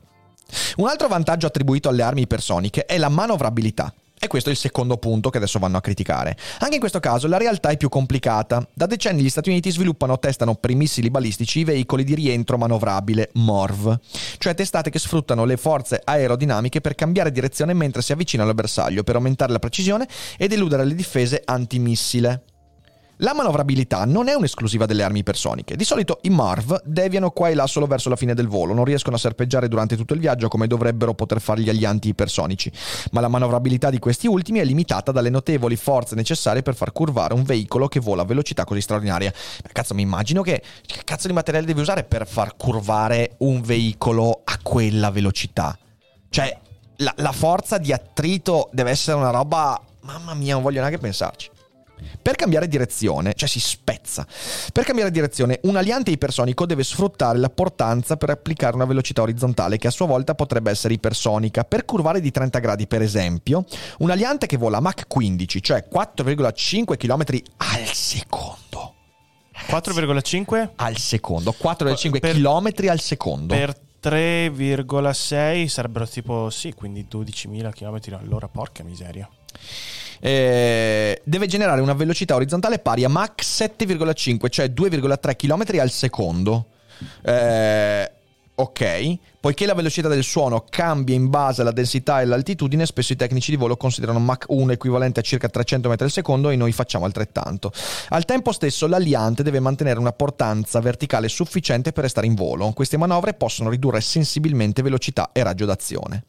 Un altro vantaggio attribuito alle armi ipersoniche è la manovrabilità. E questo è il secondo punto che adesso vanno a criticare. Anche in questo caso la realtà è più complicata. Da decenni gli Stati Uniti sviluppano o testano per i missili balistici i veicoli di rientro manovrabile, MARV, cioè testate che sfruttano le forze aerodinamiche per cambiare direzione mentre si avvicinano al bersaglio, per aumentare la precisione ed eludere le difese antimissile. La manovrabilità non è un'esclusiva delle armi ipersoniche. Di solito i MARV deviano qua e là solo verso la fine del volo, non riescono a serpeggiare durante tutto il viaggio come dovrebbero poter fare gli alianti ipersonici, ma la manovrabilità di questi ultimi è limitata dalle notevoli forze necessarie per far curvare un veicolo che vola a velocità così straordinaria. Cazzo, mi immagino che cazzo di materiale devi usare per far curvare un veicolo a quella velocità. Cioè, la forza di attrito deve essere una roba... Mamma mia, non voglio neanche pensarci. Per cambiare direzione, cioè si spezza. Per cambiare direzione, un aliante ipersonico deve sfruttare la portanza per applicare una velocità orizzontale che a sua volta potrebbe essere ipersonica. Per curvare di 30 gradi, per esempio, un aliante che vola Mach 15, cioè 4,5 km al secondo. 4,5? Al secondo, 4,5 km al secondo. Per 3,6 sarebbero tipo, sì, quindi 12.000 km all'ora, porca miseria. Deve generare una velocità orizzontale pari a Mach 7,5, cioè 2,3 km al secondo. Ok, poiché la velocità del suono cambia in base alla densità e all'altitudine, spesso i tecnici di volo considerano Mach 1 equivalente a circa 300 metri al secondo e noi facciamo altrettanto. Al tempo stesso l'aliante deve mantenere una portanza verticale sufficiente per restare in volo. Queste manovre possono ridurre sensibilmente velocità e raggio d'azione.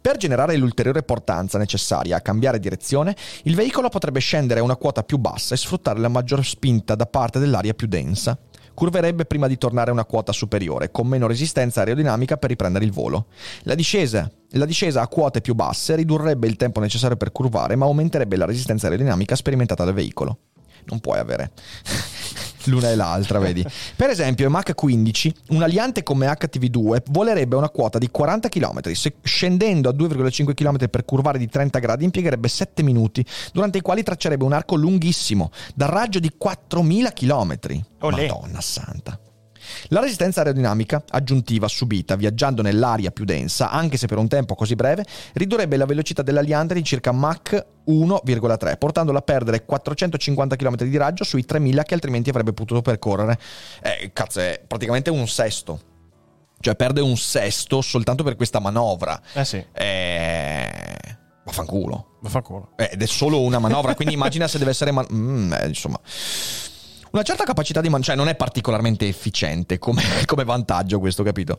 Per generare l'ulteriore portanza necessaria a cambiare direzione, il veicolo potrebbe scendere a una quota più bassa e sfruttare la maggior spinta da parte dell'aria più densa. Curverebbe prima di tornare a una quota superiore, con meno resistenza aerodinamica per riprendere il volo. La discesa a quote più basse ridurrebbe il tempo necessario per curvare, ma aumenterebbe la resistenza aerodinamica sperimentata dal veicolo. Non puoi avere l'una e l'altra, vedi. Per esempio, Mach 15, un aliante come HTV-2 volerebbe una quota di 40 km. Se scendendo a 2,5 km per curvare di 30 gradi impiegherebbe 7 minuti, durante i quali traccerebbe un arco lunghissimo, dal raggio di 4.000 km. Olè. Madonna santa. La resistenza aerodinamica aggiuntiva subita viaggiando nell'aria più densa, anche se per un tempo così breve, ridurrebbe la velocità dell'aliante di circa Mach 1,3, portandola a perdere 450 km di raggio sui 3.000 che altrimenti avrebbe potuto percorrere. Cazzo, è praticamente un sesto. Cioè perde un sesto soltanto per questa manovra. Sì. Vaffanculo. Ed è solo una manovra, quindi immagina se deve essere... insomma... Una certa capacità di manovra, cioè non è particolarmente efficiente come vantaggio questo, capito?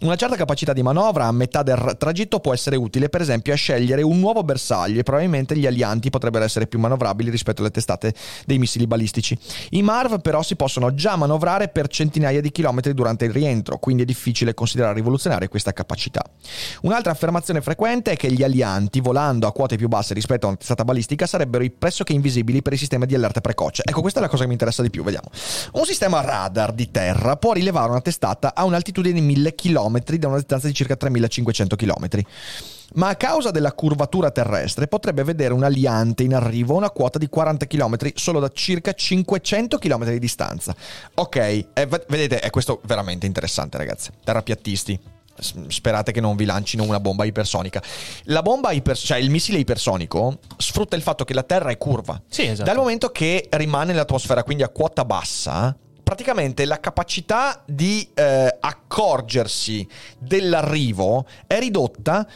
Una certa capacità di manovra a metà del tragitto può essere utile, per esempio, a scegliere un nuovo bersaglio e probabilmente gli alianti potrebbero essere più manovrabili rispetto alle testate dei missili balistici. I MARV però si possono già manovrare per centinaia di chilometri durante il rientro, quindi è difficile considerare rivoluzionaria questa capacità. Un'altra affermazione frequente è che gli alianti, volando a quote più basse rispetto a una testata balistica, sarebbero pressoché invisibili per il sistema di allerta precoce. Ecco, questa è la cosa che mi interessa di più, vediamo. Un sistema radar di terra può rilevare una testata a un'altitudine di 1000 km da una distanza di circa 3500 km, ma a causa della curvatura terrestre potrebbe vedere un aliante in arrivo a una quota di 40 km solo da circa 500 km di distanza. Ok, vedete, è questo veramente interessante, ragazzi. Terrapiattisti, sperate che non vi lancino una bomba ipersonica. La bomba cioè il missile ipersonico sfrutta il fatto che la Terra è curva. Sì, esatto. Dal momento che rimane nell'atmosfera, quindi a quota bassa, praticamente la capacità di accorgersi dell'arrivo è ridotta,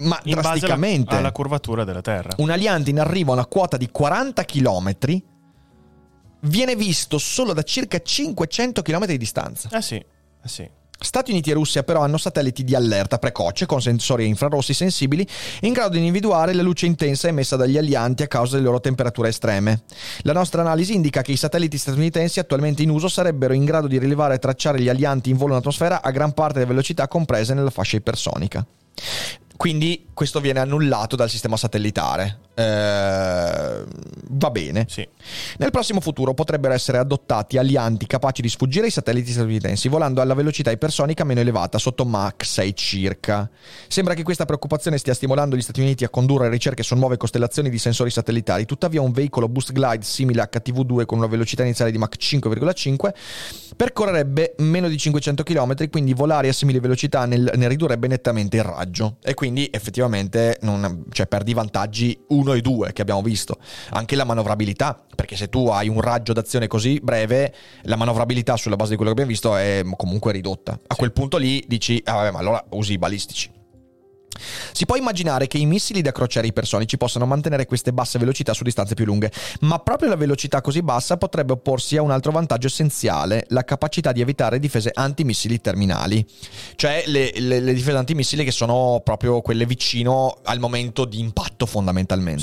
ma in drasticamente base alla curvatura della Terra. Un aliante in arrivo a una quota di 40 km viene visto solo da circa 500 km di distanza. Sì. Stati Uniti e Russia però hanno satelliti di allerta precoce con sensori infrarossi sensibili in grado di individuare la luce intensa emessa dagli alianti a causa delle loro temperature estreme. La nostra analisi indica che i satelliti statunitensi attualmente in uso sarebbero in grado di rilevare e tracciare gli alianti in volo in atmosfera a gran parte delle velocità comprese nella fascia ipersonica. Quindi questo viene annullato dal sistema satellitare. Va bene. Sì. Nel prossimo futuro potrebbero essere adottati alianti capaci di sfuggire ai satelliti statunitensi, volando alla velocità ipersonica meno elevata, sotto Mach 6 circa. Sembra che questa preoccupazione stia stimolando gli Stati Uniti a condurre ricerche su nuove costellazioni di sensori satellitari. Tuttavia un veicolo boost glide simile a HTV-2 con una velocità iniziale di Mach 5,5 percorrerebbe meno di 500 km, quindi volare a simili velocità ne ridurrebbe nettamente il raggio. E quindi effettivamente cioè perdi vantaggi 1 e 2 che abbiamo visto, anche la manovrabilità, perché se tu hai un raggio d'azione così breve la manovrabilità sulla base di quello che abbiamo visto è comunque ridotta. A quel punto lì dici ma allora usi i balistici. Si può immaginare che i missili da crociera ipersonici possano mantenere queste basse velocità su distanze più lunghe, ma proprio la velocità così bassa potrebbe opporsi a un altro vantaggio essenziale, la capacità di evitare difese antimissili terminali, cioè le difese antimissili che sono proprio quelle vicino al momento di impatto, fondamentalmente.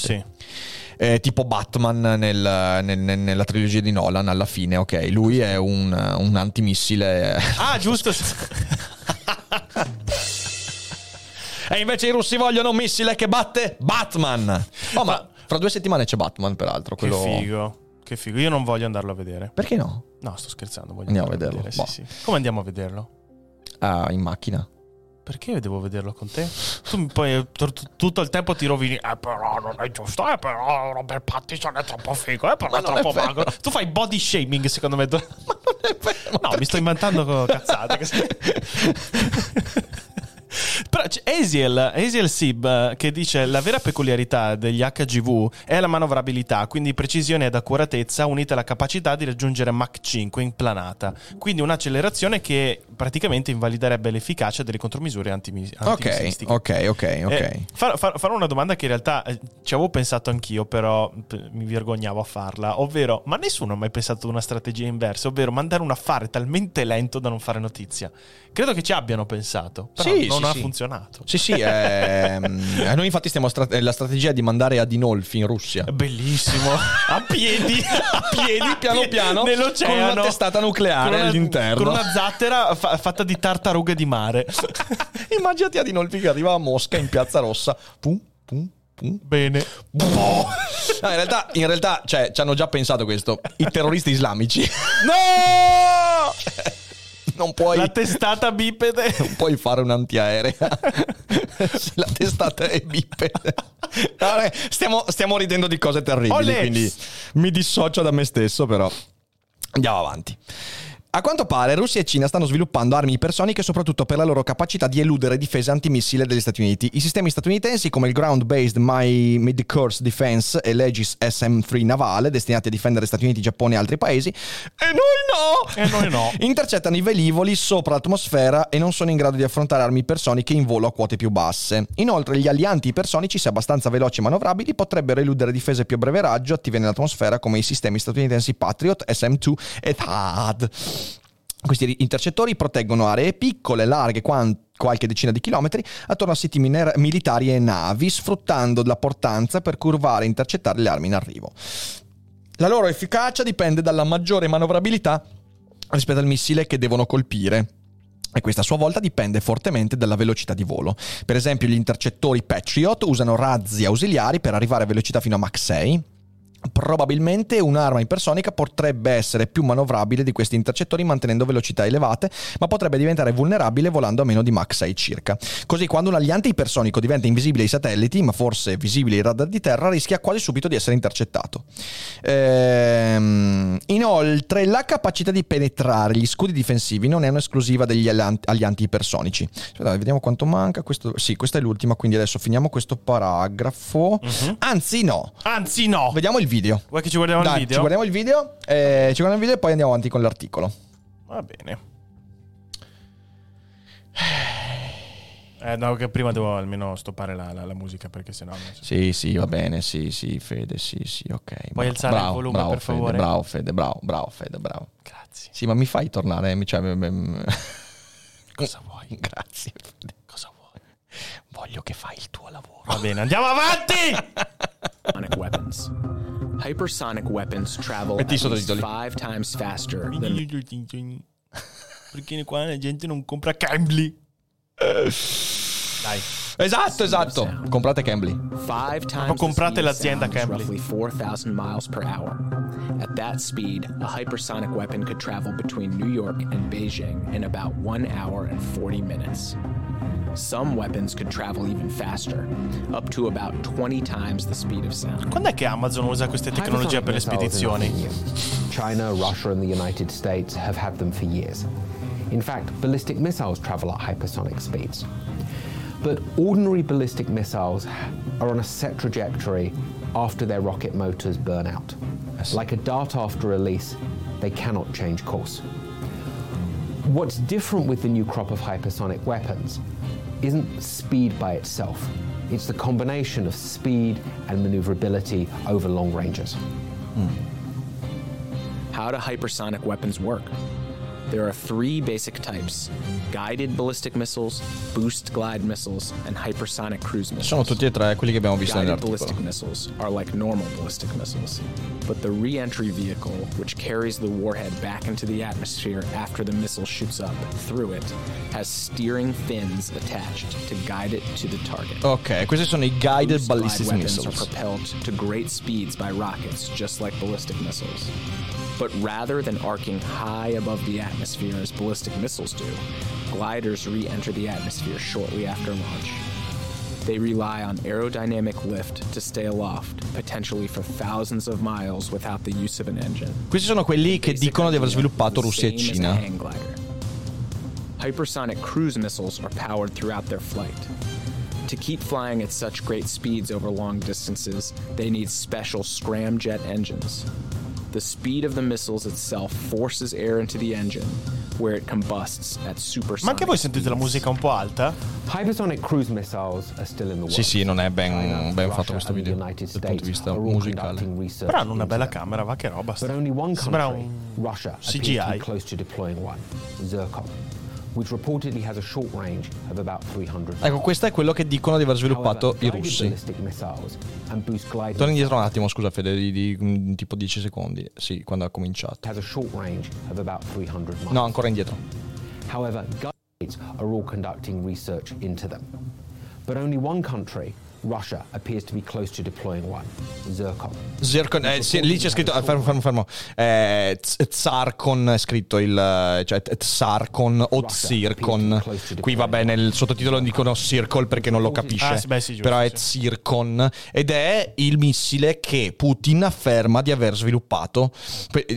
Sì. Tipo Batman nella trilogia di Nolan alla fine, ok, lui è un antimissile. Ah, giusto. E invece i russi vogliono un missile che batte Batman. Oh, ma fra 2 settimane c'è Batman, peraltro. Quello... Che figo. Io non voglio andarlo a vedere. Perché no? No, sto scherzando. Andiamo a vederlo. Vedere, sì. Come andiamo a vederlo? In macchina. Perché devo vederlo con te? Tu poi tutto il tempo ti rovini. Però non è giusto. Però Robert Pattinson è troppo figo. Però è troppo magro. Tu fai body shaming, secondo me. Ma non è vero. No, perché? Mi sto inventando cazzate. Però Asiel Sib che dice: la vera peculiarità degli HGV è la manovrabilità, quindi precisione ed accuratezza unita alla capacità di raggiungere Mach 5 in planata, quindi un'accelerazione che praticamente invaliderebbe l'efficacia delle contromisure antimissistiche. Ok. Farò una domanda che in realtà ci avevo pensato anch'io, però mi vergognavo a farla, ovvero: ma nessuno ha mai pensato ad una strategia inversa, ovvero mandare un affare talmente lento da non fare notizia? Credo che ci abbiano pensato, però non ha funzionato. Noi infatti stiamo la strategia di mandare Adinolfi in Russia. Bellissimo. A piedi piano nell'oceano, con una testata nucleare all'interno, con una zattera fatta di tartarughe di mare. Immaginati Adinolfi che arriva a Mosca in Piazza Rossa. Pum pum. Bene. No, in realtà cioè, ci hanno già pensato questo. I terroristi islamici. No! Non puoi. La testata bipede. Non puoi fare un'antiaerea. La testata è bipede. Allora, stiamo ridendo di cose terribili. Olè. Quindi mi dissocio da me stesso, però. Andiamo avanti. A quanto pare Russia e Cina stanno sviluppando armi ipersoniche soprattutto per la loro capacità di eludere difese antimissile degli Stati Uniti. I sistemi statunitensi come il Ground Based Mid-Course Defense e l'Aegis SM3 navale, destinati a difendere Stati Uniti, Giappone e altri paesi, e noi no, intercettano i velivoli sopra l'atmosfera e non sono in grado di affrontare armi ipersoniche in volo a quote più basse. Inoltre gli alianti ipersonici, se abbastanza veloci e manovrabili, potrebbero eludere difese più a breve raggio attive nell'atmosfera come i sistemi statunitensi Patriot, SM2 e THAAD. Questi intercettori proteggono aree piccole, larghe, qualche decina di chilometri, attorno a siti militari e navi, sfruttando la portanza per curvare e intercettare le armi in arrivo. La loro efficacia dipende dalla maggiore manovrabilità rispetto al missile che devono colpire. E questa a sua volta dipende fortemente dalla velocità di volo. Per esempio, gli intercettori Patriot usano razzi ausiliari per arrivare a velocità fino a Mach 6. Probabilmente un'arma ipersonica potrebbe essere più manovrabile di questi intercettori mantenendo velocità elevate, ma potrebbe diventare vulnerabile volando a meno di Mach 6 circa. Così, quando un aliante ipersonico diventa invisibile ai satelliti, ma forse visibile ai radar di terra, rischia quasi subito di essere intercettato. Inoltre, la capacità di penetrare gli scudi difensivi non è un'esclusiva degli alianti ipersonici. Aspetta, vediamo quanto manca. Questa è l'ultima, quindi adesso finiamo questo paragrafo. Mm-hmm. Anzi no! Vediamo il video. Vuoi che ci guardiamo il video? Ci guardiamo il video e poi andiamo avanti con l'articolo. Va bene. No, che prima devo almeno stoppare la musica, perché sennò. Sì, va bene. Sì, Fede. Sì, ok. Puoi alzare il volume, per favore. Bravo, Fede. Grazie. Sì, ma mi fai tornare? Cosa vuoi? Grazie, Fede. Cosa vuoi? Voglio che fai il tuo lavoro. Va bene, andiamo avanti. Hypersonic weapons travel at least 5 times faster than... Perché qua la gente non compra Cambly. Dai. Esatto. Comprate Cambly. Ma comprate l'azienda Cambly. Roughly 4,000 miles per hour. At that speed, a hypersonic weapon could travel between New York and Beijing in about 1 hour and 40 minutes. Some weapons could travel even faster, up to about 20 times the speed of sound. Quando è che Amazon usa queste tecnologie per le spedizioni? China, Russia and the United States have had them for years. In fact, ballistic missiles travel at hypersonic speeds. But ordinary ballistic missiles are on a set trajectory after their rocket motors burn out. Like a dart after release, they cannot change course. What's different with the new crop of hypersonic weapons isn't speed by itself. It's the combination of speed and maneuverability over long ranges. How do hypersonic weapons work? There are 3 basic types: guided ballistic missiles, boost glide missiles, and hypersonic cruise missiles. Sono tutti e tre quelli che abbiamo visto nell'articolo. Guided ballistic missiles are like normal ballistic missiles, but the re-entry vehicle, which carries the warhead back into the atmosphere after the missile shoots up through it, has steering fins attached to guide it to the target. Ok, questi sono i guided ballistic missiles. Are propelled to great speeds by rockets, just like ballistic missiles. But rather than arcing high above the atmosphere as ballistic missiles do, gliders re-enter the atmosphere shortly after launch. They rely on aerodynamic lift to stay aloft, potentially for thousands of miles without the use of an engine. Questi sono quelli che dicono di aver sviluppato Russia e Cina. hypersonic cruise missiles are powered throughout their flight. To keep flying at such great speeds over long distances, they need special scramjet engines. The speed of the missiles itself forces air into the engine, where it combusts at supersonic. Ma anche voi sentite la musica un po' alta? Hypersonic cruise missiles are still in the works. Sì, sì, non è ben fatto questo video dal punto di vista musicale. Però hanno una bella camera, va, che roba. Sembra un CGI. Zircon. Which reportedly has a short range of about 300. Ecco, questo è quello che dicono di aver sviluppato i russi. Torni indietro un attimo, scusa Fede, di tipo 10 secondi, sì, quando ha cominciato. No, ancora indietro. However, guides are all conducting research into them. But only one country, Russia, appears to be close to deploying one. Zircon, sì, lì c'è scritto, fermo. Tsarcon è scritto cioè Tsarcon o Zircon. Qui va bene, nel sottotitolo dicono Circle perché non lo capisce. Però è Zircon ed è il missile che Putin afferma di aver sviluppato.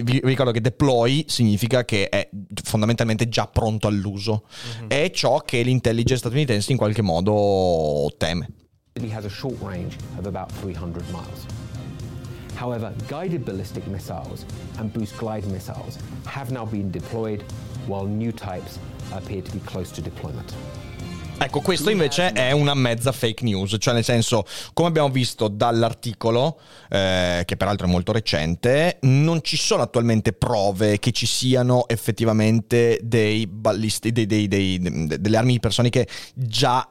Vi ricordo che deploy significa che è fondamentalmente già pronto all'uso. È ciò che l'intelligence statunitense in qualche modo teme. He has a short range of about 300 miles. However, guided ballistic missiles and boost glide missiles have now been deployed, while new types appear to be close to deployment. Ecco, questo invece è una mezza fake news, cioè nel senso, come abbiamo visto dall'articolo, che peraltro è molto recente, non ci sono attualmente prove che ci siano effettivamente dei ballisti, delle armi ipersoniche già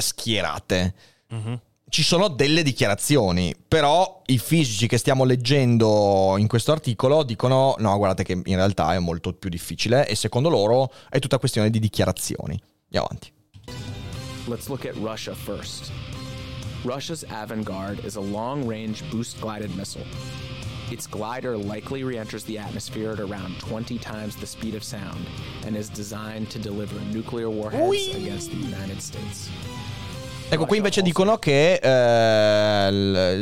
schierate. Mm-hmm. Ci sono delle dichiarazioni, però i fisici che stiamo leggendo in questo articolo dicono no, guardate che in realtà è molto più difficile e secondo loro è tutta questione di dichiarazioni. Andiamo avanti. Let's look at Russia first. Russia's Avangard is a long-range boost-glided missile. Its glider likely re-enters the atmosphere at around 20 times the speed of sound and is designed to deliver nuclear warheads against the United States. Ecco, qui invece dicono che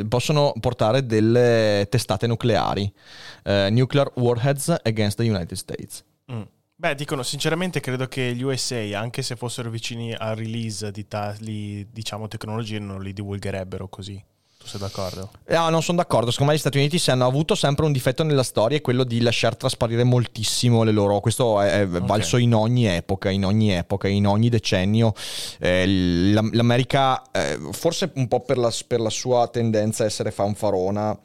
possono portare delle testate nucleari, nuclear warheads against the United States. Beh, dicono sinceramente credo che gli USA, anche se fossero vicini al release di tali, diciamo, tecnologie, non li divulgherebbero così. Tu sei d'accordo? No, non sono d'accordo. Secondo me gli Stati Uniti si hanno avuto sempre un difetto nella storia, è quello di lasciar trasparire moltissimo le loro. Questo è valso in ogni epoca, in ogni decennio. L'America, forse un po' per la sua tendenza a essere fanfarona,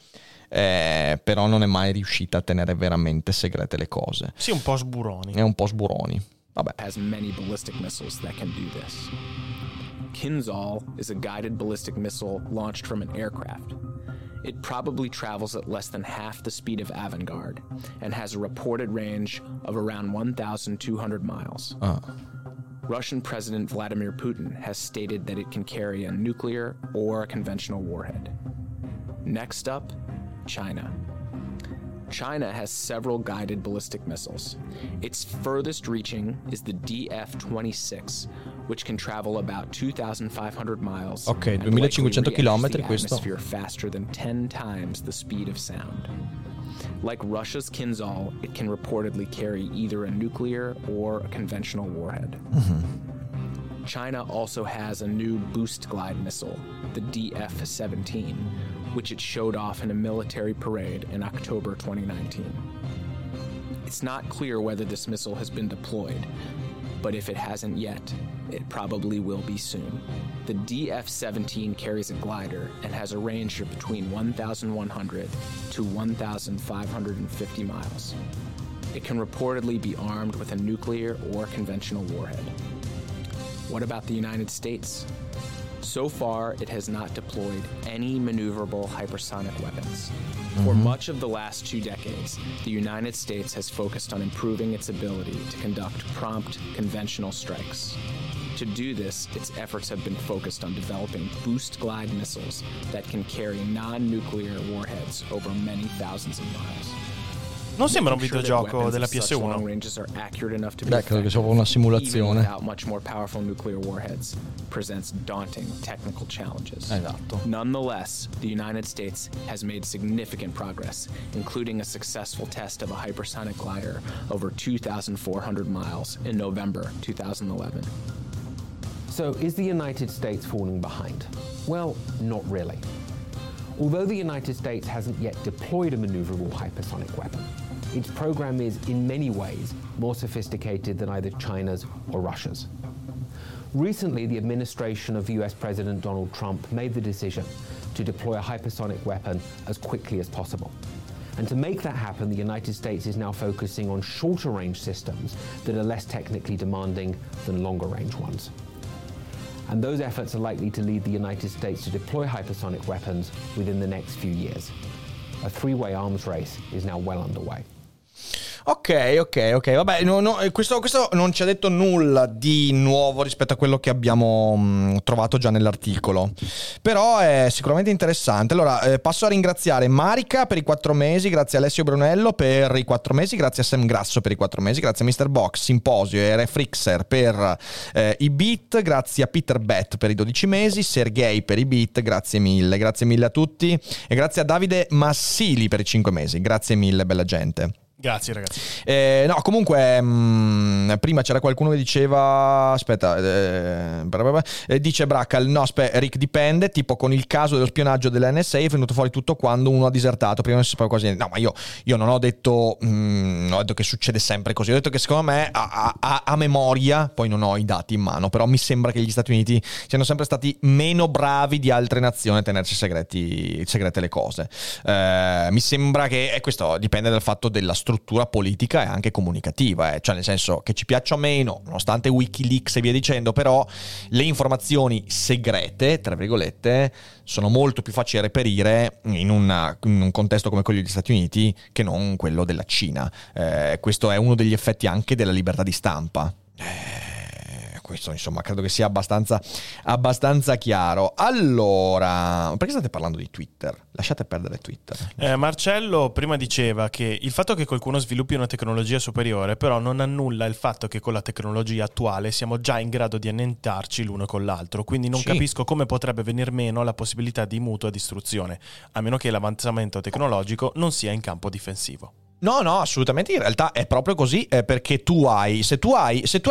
però non è mai riuscita a tenere veramente segrete le cose. Sì, un po' sburoni. È un po' sburoni. Vabbè. Has many ballistic missiles that can do this. Kinzhal is a guided ballistic missile launched from an aircraft. It probably travels at less than half the speed of Avangard and has a reported range of around 1,200 miles. Russian President Vladimir Putin has stated that it can carry a nuclear or a conventional warhead. Next up, China. China has several guided ballistic missiles. Its furthest reaching is the DF-26, which can travel about 2,500 miles. Ok, 2.500 chilometri questo. Faster than 10 times the speed of sound. Like Russia's Kinzhal, it can reportedly carry either a nuclear or a conventional warhead. Mm-hmm. China also has a new boost glide missile, the DF-17. Which it showed off in a military parade in October 2019. It's not clear whether this missile has been deployed, but if it hasn't yet, it probably will be soon. The DF-17 carries a glider and has a range of between 1,100 to 1,550 miles. It can reportedly be armed with a nuclear or conventional warhead. What about the United States? So far, it has not deployed any maneuverable hypersonic weapons. For much of the last two decades, the United States has focused on improving its ability to conduct prompt, conventional strikes. To do this, its efforts have been focused on developing boost glide missiles that can carry non-nuclear warheads over many thousands of miles. Non sembra un videogioco della PS1. Beh, credo che sia una simulazione. Esatto. Nonetheless, the United States has made significant progress, including a successful test of a hypersonic glider over 2,400 miles in November 2011. So, is the United States falling behind? Well, not really. Although the United States hasn't yet deployed a maneuverable hypersonic weapon, its program is in many ways more sophisticated than either China's or Russia's. Recently, the administration of US President Donald Trump made the decision to deploy a hypersonic weapon as quickly as possible. And to make that happen, the United States is now focusing on shorter range systems that are less technically demanding than longer range ones. And those efforts are likely to lead the United States to deploy hypersonic weapons within the next few years. A three-way arms race is now well underway. Ok, vabbè, questo non ci ha detto nulla di nuovo rispetto a quello che abbiamo trovato già nell'articolo, però è sicuramente interessante. Allora, passo a ringraziare Marica per i 4 mesi, grazie Alessio Brunello per i 4 mesi, grazie a Sam Grasso per i 4 mesi, grazie a Mr. Box, Simposio e Refrixer per i beat, grazie a Peter Bet per i 12 mesi, Sergei per i beat, grazie mille a tutti, e grazie a Davide Massili per i 5 mesi, grazie mille bella gente. Grazie ragazzi. No, comunque prima c'era qualcuno che diceva, aspetta, dice Bracal, no, Rick, dipende, tipo con il caso dello spionaggio dell'NSA è venuto fuori tutto quando uno ha disertato, prima non si sapeva quasi niente. No, ma io non ho detto non ho detto che succede sempre così, ho detto che secondo me a memoria, poi non ho i dati in mano, però mi sembra che gli Stati Uniti siano sempre stati meno bravi di altre nazioni a tenersi segrete le cose. Mi sembra che questo dipende dal fatto della struttura politica e anche comunicativa, cioè nel senso che ci piaccia o meno, nonostante WikiLeaks e via dicendo, però le informazioni segrete, tra virgolette, sono molto più facili a reperire in un contesto come quello degli Stati Uniti che non quello della Cina. Questo è uno degli effetti anche della libertà di stampa. Questo, insomma, credo che sia abbastanza chiaro. Allora, perché state parlando di Twitter? Lasciate perdere Twitter. Marcello prima diceva che il fatto che qualcuno sviluppi una tecnologia superiore però non annulla il fatto che con la tecnologia attuale siamo già in grado di annientarci l'uno con l'altro, quindi non capisco come potrebbe venir meno la possibilità di mutua distruzione, a meno che l'avanzamento tecnologico non sia in campo difensivo. No, assolutamente, in realtà è proprio così, perché se tu hai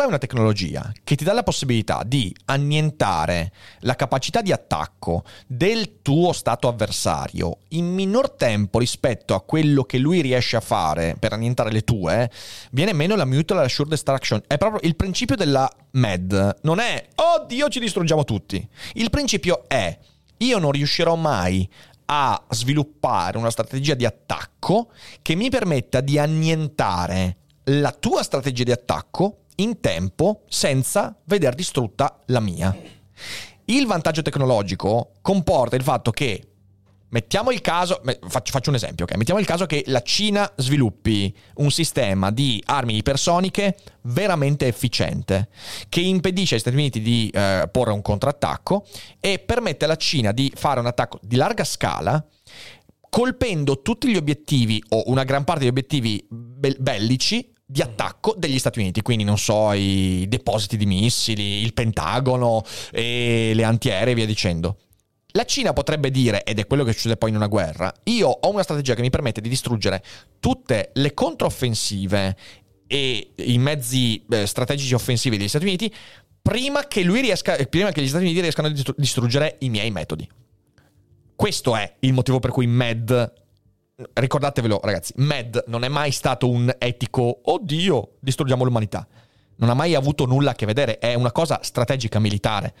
una tecnologia che ti dà la possibilità di annientare la capacità di attacco del tuo stato avversario in minor tempo rispetto a quello che lui riesce a fare per annientare le tue, viene meno la mutual assured destruction. È proprio il principio della MED, non è oddio ci distruggiamo tutti, il principio è io non riuscirò mai a sviluppare una strategia di attacco che mi permetta di annientare la tua strategia di attacco in tempo senza veder distrutta la mia. Il vantaggio tecnologico comporta il fatto che, mettiamo il caso, faccio un esempio, ok? Mettiamo il caso che la Cina sviluppi un sistema di armi ipersoniche veramente efficiente, che impedisce agli Stati Uniti di porre un contrattacco e permette alla Cina di fare un attacco di larga scala, colpendo tutti gli obiettivi o una gran parte degli obiettivi bellici di attacco degli Stati Uniti, quindi non so, i depositi di missili, il Pentagono e le antiaeree e via dicendo. La Cina potrebbe dire, ed è quello che succede poi in una guerra, io ho una strategia che mi permette di distruggere tutte le controffensive e i mezzi strategici offensivi degli Stati Uniti prima che gli Stati Uniti riescano a distruggere i miei metodi. Questo è il motivo per cui MED, ricordatevelo ragazzi, MED non è mai stato un etico, oddio, distruggiamo l'umanità. Non ha mai avuto nulla a che vedere, è una cosa strategica militare.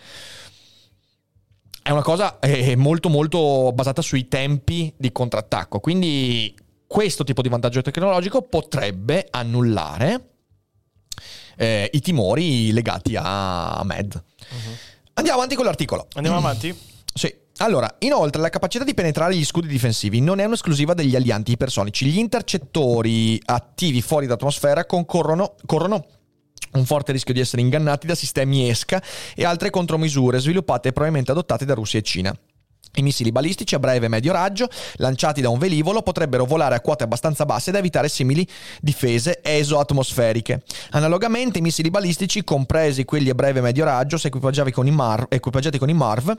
È una cosa molto molto basata sui tempi di contrattacco, quindi questo tipo di vantaggio tecnologico potrebbe annullare i timori legati a MED. Uh-huh. Andiamo avanti con l'articolo. Andiamo avanti? Sì. Allora, inoltre la capacità di penetrare gli scudi difensivi non è un'esclusiva degli alianti ipersonici. Gli intercettori attivi fuori dall'atmosfera corrono un forte rischio di essere ingannati da sistemi ESCA e altre contromisure sviluppate e probabilmente adottate da Russia e Cina. I missili balistici a breve e medio raggio, lanciati da un velivolo, potrebbero volare a quote abbastanza basse da evitare simili difese esoatmosferiche. Analogamente, i missili balistici, compresi quelli a breve e medio raggio, se equipaggiati con i MARV,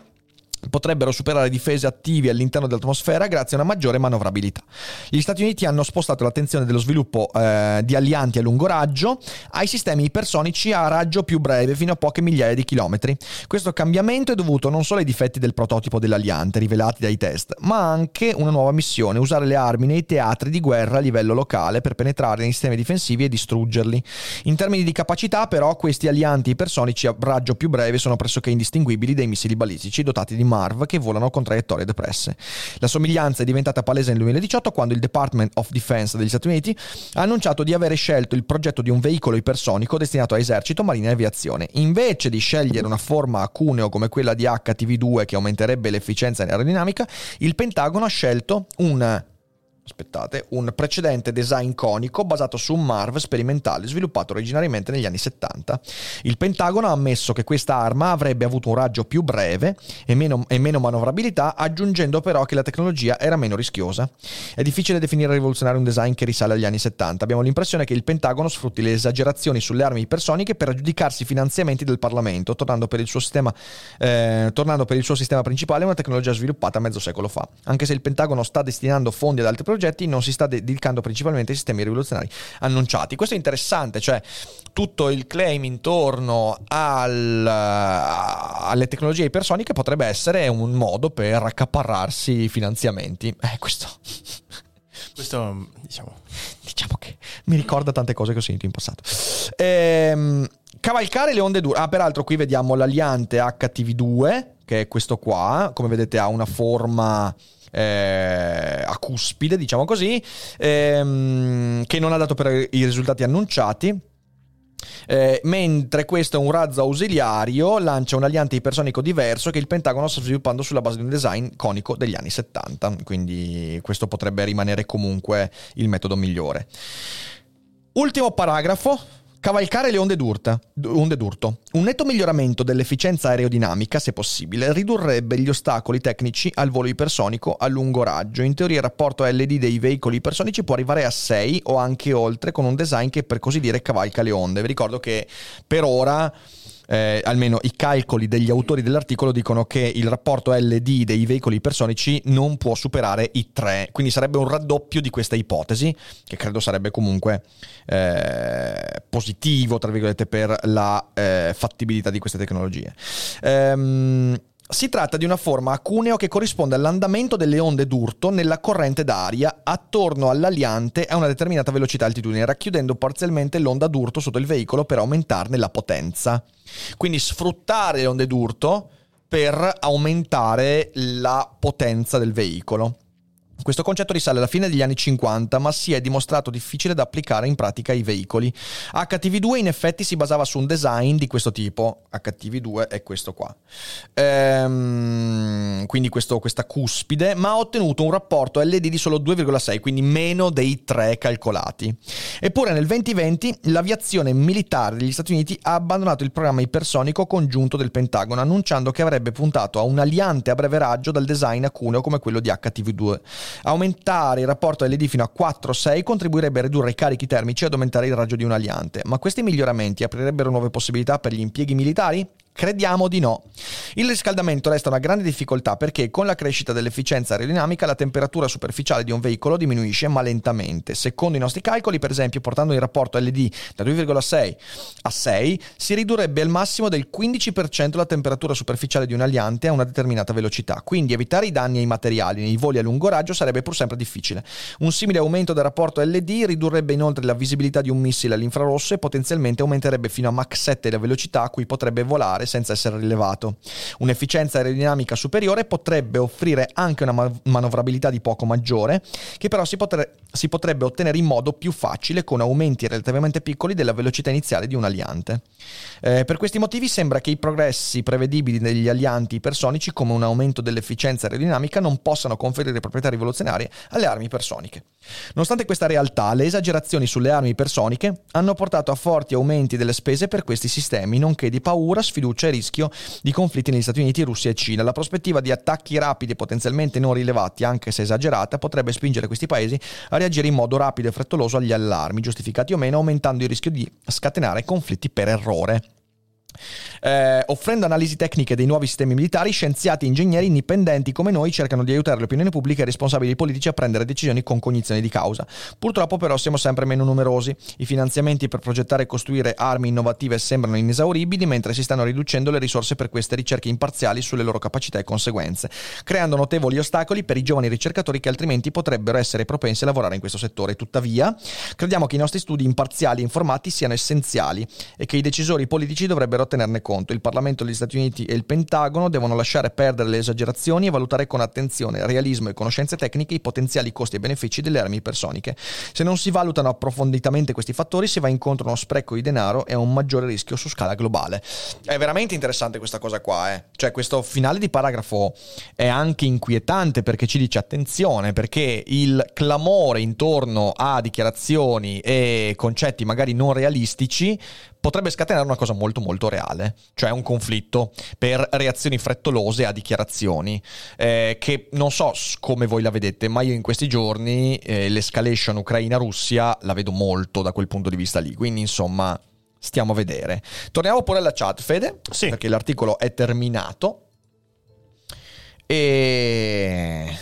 potrebbero superare difese attivi all'interno dell'atmosfera grazie a una maggiore manovrabilità. Gli Stati Uniti hanno spostato l'attenzione dello sviluppo di alianti a lungo raggio ai sistemi ipersonici a raggio più breve, fino a poche migliaia di chilometri. Questo cambiamento è dovuto non solo ai difetti del prototipo dell'aliante rivelati dai test, ma anche una nuova missione: usare le armi nei teatri di guerra a livello locale per penetrare nei sistemi difensivi e distruggerli. In termini di capacità, però, questi alianti ipersonici a raggio più breve sono pressoché indistinguibili dai missili balistici dotati di MARV che volano con traiettorie depresse. La somiglianza è diventata palese nel 2018, quando il Department of Defense degli Stati Uniti ha annunciato di avere scelto il progetto di un veicolo ipersonico destinato a esercito, marina e aviazione, invece di scegliere una forma a cuneo come quella di HTV-2 che aumenterebbe l'efficienza in aerodinamica. Il Pentagono ha scelto un precedente design conico basato su un MARV sperimentale sviluppato originariamente negli anni 70. Il Pentagono ha ammesso che questa arma avrebbe avuto un raggio più breve e meno manovrabilità, aggiungendo però che la tecnologia era meno rischiosa. È difficile definire rivoluzionario un design che risale agli anni 70. Abbiamo l'impressione che il Pentagono sfrutti le esagerazioni sulle armi ipersoniche per aggiudicarsi finanziamenti del Parlamento, tornando per il suo sistema principale una tecnologia sviluppata mezzo secolo fa. Anche se il Pentagono sta destinando fondi ad altri progetti, non si sta dedicando principalmente ai sistemi rivoluzionari annunciati. Questo è interessante, cioè tutto il claim intorno alle tecnologie ipersoniche potrebbe essere un modo per accaparrarsi finanziamenti. Questo diciamo che mi ricorda tante cose che ho sentito in passato. Cavalcare le onde dure. Peraltro qui vediamo l'aliante HTV-2, che è questo qua, come vedete ha una forma a cuspide, diciamo così, che non ha dato per i risultati annunciati. Mentre questo è un razzo ausiliario, lancia un aliante ipersonico diverso che il Pentagono sta sviluppando sulla base di un design conico degli anni 70, quindi questo potrebbe rimanere comunque il metodo migliore. Ultimo paragrafo. Cavalcare le onde d'urto. Un netto miglioramento dell'efficienza aerodinamica, se possibile, ridurrebbe gli ostacoli tecnici al volo ipersonico a lungo raggio. In teoria il rapporto LD dei veicoli ipersonici può arrivare a 6 o anche oltre, con un design che per così dire cavalca le onde. Vi ricordo che per ora, almeno i calcoli degli autori dell'articolo dicono che il rapporto LD dei veicoli ipersonici non può superare i 3, quindi sarebbe un raddoppio di questa ipotesi, che credo sarebbe comunque positivo, tra virgolette, per la fattibilità di queste tecnologie. Si tratta di una forma a cuneo che corrisponde all'andamento delle onde d'urto nella corrente d'aria attorno all'aliante a una determinata velocità e altitudine, racchiudendo parzialmente l'onda d'urto sotto il veicolo per aumentarne la potenza. Quindi sfruttare le onde d'urto per aumentare la potenza del veicolo. Questo concetto risale alla fine degli anni 50, ma si è dimostrato difficile da applicare in pratica ai veicoli. HTV-2 in effetti si basava su un design di questo tipo. HTV-2 è questo qua. Quindi questa cuspide, ma ha ottenuto un rapporto LD di solo 2,6, quindi meno dei 3 calcolati. Eppure nel 2020 l'aviazione militare degli Stati Uniti ha abbandonato il programma ipersonico congiunto del Pentagono, annunciando che avrebbe puntato a un aliante a breve raggio dal design a cuneo come quello di HTV-2. Aumentare il rapporto LD fino a 4-6 contribuirebbe a ridurre i carichi termici e ad aumentare il raggio di un aliante. Ma questi miglioramenti aprirebbero nuove possibilità per gli impieghi militari? Crediamo di no. Il riscaldamento resta una grande difficoltà perché con la crescita dell'efficienza aerodinamica la temperatura superficiale di un veicolo diminuisce ma lentamente. Secondo i nostri calcoli, per esempio, portando il rapporto LD da 2,6 a 6, si ridurrebbe al massimo del 15% la temperatura superficiale di un aliante a una determinata velocità. Quindi evitare i danni ai materiali nei voli a lungo raggio sarebbe pur sempre difficile. Un simile aumento del rapporto LD ridurrebbe inoltre la visibilità di un missile all'infrarosso e potenzialmente aumenterebbe fino a Mach 7 la velocità a cui potrebbe volare senza essere rilevato. Un'efficienza aerodinamica superiore potrebbe offrire anche una manovrabilità di poco maggiore, che però si potrebbe ottenere in modo più facile con aumenti relativamente piccoli della velocità iniziale di un aliante. Per questi motivi sembra che i progressi prevedibili degli alianti ipersonici, come un aumento dell'efficienza aerodinamica, non possano conferire proprietà rivoluzionarie alle armi ipersoniche. Nonostante questa realtà, le esagerazioni sulle armi ipersoniche hanno portato a forti aumenti delle spese per questi sistemi, nonché di paura, sfiducia c'è rischio di conflitti negli Stati Uniti, Russia e Cina. La prospettiva di attacchi rapidi, potenzialmente non rilevati, anche se esagerata, potrebbe spingere questi paesi a reagire in modo rapido e frettoloso agli allarmi, giustificati o meno, aumentando il rischio di scatenare conflitti per errore. Offrendo analisi tecniche dei nuovi sistemi militari, scienziati e ingegneri indipendenti come noi cercano di aiutare l'opinione pubblica e i responsabili politici a prendere decisioni con cognizione di causa. Purtroppo però siamo sempre meno numerosi, i finanziamenti per progettare e costruire armi innovative sembrano inesauribili, mentre si stanno riducendo le risorse per queste ricerche imparziali sulle loro capacità e conseguenze, creando notevoli ostacoli per i giovani ricercatori che altrimenti potrebbero essere propensi a lavorare in questo settore. Tuttavia crediamo che i nostri studi imparziali e informati siano essenziali e che i decisori politici dovrebbero tenerne conto. Il Parlamento degli Stati Uniti e il Pentagono devono lasciare perdere le esagerazioni e valutare con attenzione, realismo e conoscenze tecniche i potenziali costi e benefici delle armi ipersoniche. Se non si valutano approfonditamente questi fattori, si va incontro a uno spreco di denaro e a un maggiore rischio su scala globale. È veramente interessante questa cosa qua, eh? Cioè, questo finale di paragrafo è anche inquietante perché ci dice attenzione, perché il clamore intorno a dichiarazioni e concetti magari non realistici potrebbe scatenare una cosa molto molto reale, cioè un conflitto per reazioni frettolose a dichiarazioni, che non so come voi la vedete, ma io in questi giorni l'escalation Ucraina-Russia la vedo molto da quel punto di vista lì, quindi insomma stiamo a vedere. Torniamo pure alla chat, Fede, sì, perché l'articolo è terminato e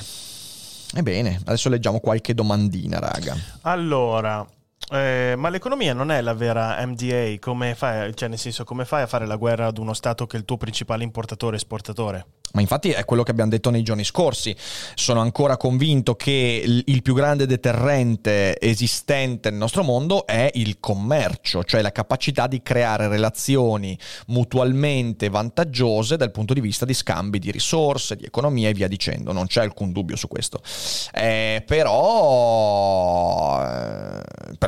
bene, adesso leggiamo qualche domandina, raga. Allora, ma l'economia non è la vera MDA, come fai, cioè nel senso, come fai a fare la guerra ad uno stato che è il tuo principale importatore e esportatore? Ma infatti è quello che abbiamo detto nei giorni scorsi, sono ancora convinto che il più grande deterrente esistente nel nostro mondo è il commercio, cioè la capacità di creare relazioni mutualmente vantaggiose dal punto di vista di scambi di risorse, di economia e via dicendo, non c'è alcun dubbio su questo, però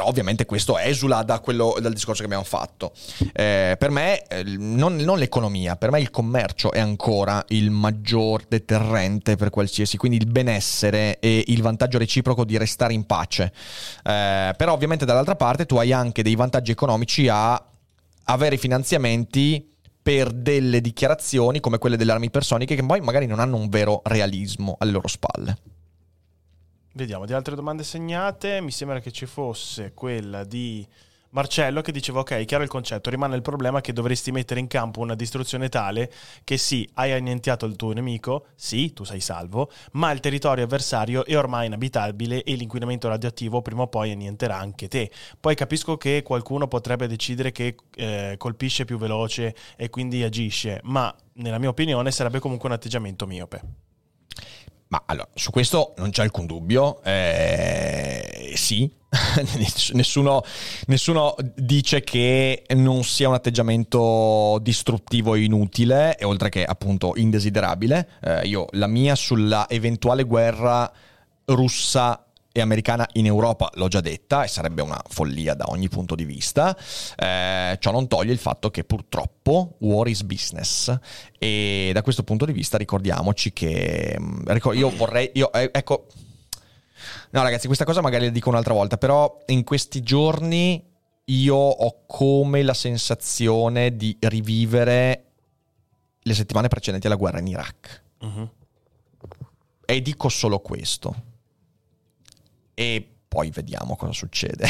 ovviamente questo esula da quello, dal discorso che abbiamo fatto. Per me non l'economia, per me il commercio è ancora il maggior deterrente per qualsiasi, quindi il benessere e il vantaggio reciproco di restare in pace. Però ovviamente dall'altra parte tu hai anche dei vantaggi economici a avere finanziamenti per delle dichiarazioni come quelle delle armi ipersoniche che poi magari non hanno un vero realismo alle loro spalle. Vediamo di altre domande segnate. Mi sembra che ci fosse quella di Marcello che diceva: ok, chiaro il concetto, rimane il problema che dovresti mettere in campo una distruzione tale che sì, hai annientato il tuo nemico, sì, tu sei salvo, ma il territorio avversario è ormai inabitabile e l'inquinamento radioattivo prima o poi annienterà anche te. Poi capisco che qualcuno potrebbe decidere che colpisce più veloce e quindi agisce, ma nella mia opinione sarebbe comunque un atteggiamento miope. Ma allora, su questo non c'è alcun dubbio, sì, nessuno dice che non sia un atteggiamento distruttivo e inutile, e oltre che appunto indesiderabile. Io la mia sulla eventuale guerra russa e americana in Europa l'ho già detta, e sarebbe una follia da ogni punto di vista. Ciò non toglie il fatto che purtroppo war is business, e da questo punto di vista ricordiamoci che no ragazzi, questa cosa magari la dico un'altra volta, però in questi giorni io ho come la sensazione di rivivere le settimane precedenti alla guerra in Iraq. Uh-huh. E dico solo questo. E poi vediamo cosa succede.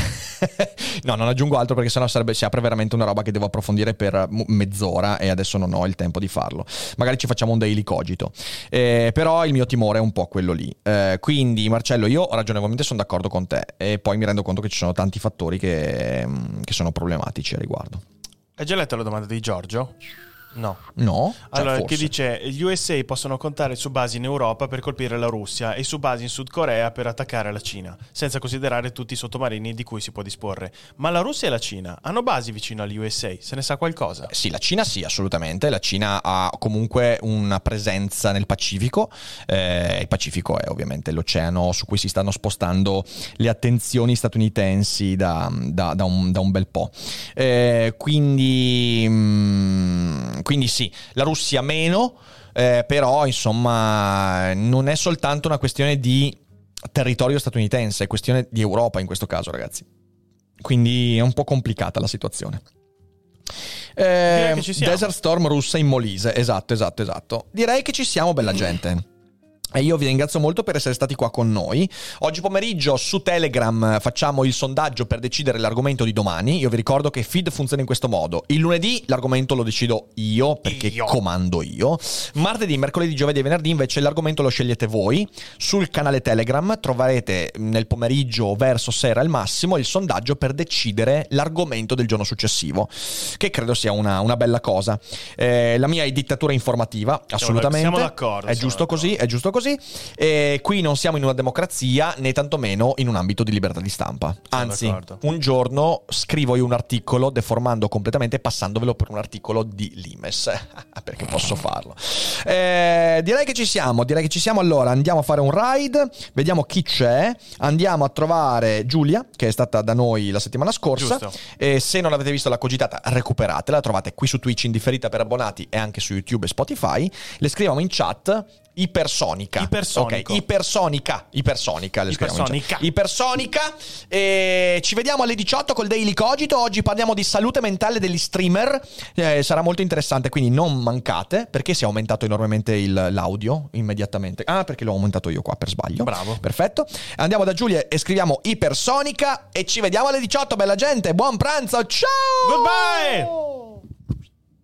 No, non aggiungo altro perché sennò si apre veramente una roba che devo approfondire per mezz'ora e adesso non ho il tempo di farlo. Magari ci facciamo un daily cogito. Però il mio timore è un po' quello lì. Quindi Marcello, io ragionevolmente sono d'accordo con te, e poi mi rendo conto che ci sono tanti fattori che sono problematici a riguardo. Hai già letto la domanda di Giorgio? No. Allora, forse. Che dice: gli USA possono contare su basi in Europa per colpire la Russia e su basi in Sud Corea per attaccare la Cina, senza considerare tutti i sottomarini di cui si può disporre. Ma la Russia e la Cina hanno basi vicino agli USA, se ne sa qualcosa? Sì, la Cina sì, assolutamente. La Cina ha comunque una presenza nel Pacifico. Il Pacifico è ovviamente l'oceano su cui si stanno spostando le attenzioni statunitensi da un bel po'. Quindi sì, la Russia meno, però insomma non è soltanto una questione di territorio statunitense, è questione di Europa in questo caso, ragazzi. Quindi è un po' complicata la situazione. Direi che ci siamo. Desert Storm russa in Molise, esatto. Direi che ci siamo, bella gente. E io vi ringrazio molto per essere stati qua con noi. Oggi pomeriggio su Telegram facciamo il sondaggio per decidere l'argomento di domani. Io vi ricordo che feed funziona in questo modo: il lunedì l'argomento lo decido io, perché comando io. Martedì, mercoledì, giovedì e venerdì invece l'argomento lo scegliete voi. Sul canale Telegram troverete nel pomeriggio verso sera al massimo il sondaggio per decidere l'argomento del giorno successivo, che credo sia una bella cosa. La mia è dittatura informativa, assolutamente. Siamo d'accordo. È giusto così, è giusto così. E qui non siamo in una democrazia, né tantomeno in un ambito di libertà di stampa. Anzi, un giorno scrivo io un articolo deformando completamente, passandovelo per un articolo di Limes perché posso farlo. Direi che ci siamo. Allora andiamo a fare un raid, vediamo chi c'è. Andiamo a trovare Giulia, che è stata da noi la settimana scorsa. E se non avete visto la cogitata, recuperatela, la trovate qui su Twitch in differita per abbonati e anche su YouTube e Spotify. Le scriviamo in chat Ipersonica. E ci vediamo alle 18 col Daily Cogito. Oggi parliamo di salute mentale degli streamer, sarà molto interessante, quindi non mancate. Perché si è aumentato enormemente l'audio immediatamente? Ah, perché l'ho aumentato io qua per sbaglio. Bravo. Perfetto. Andiamo da Giulia e scriviamo Ipersonica. E ci vediamo alle 18, bella gente. Buon pranzo, ciao. Goodbye.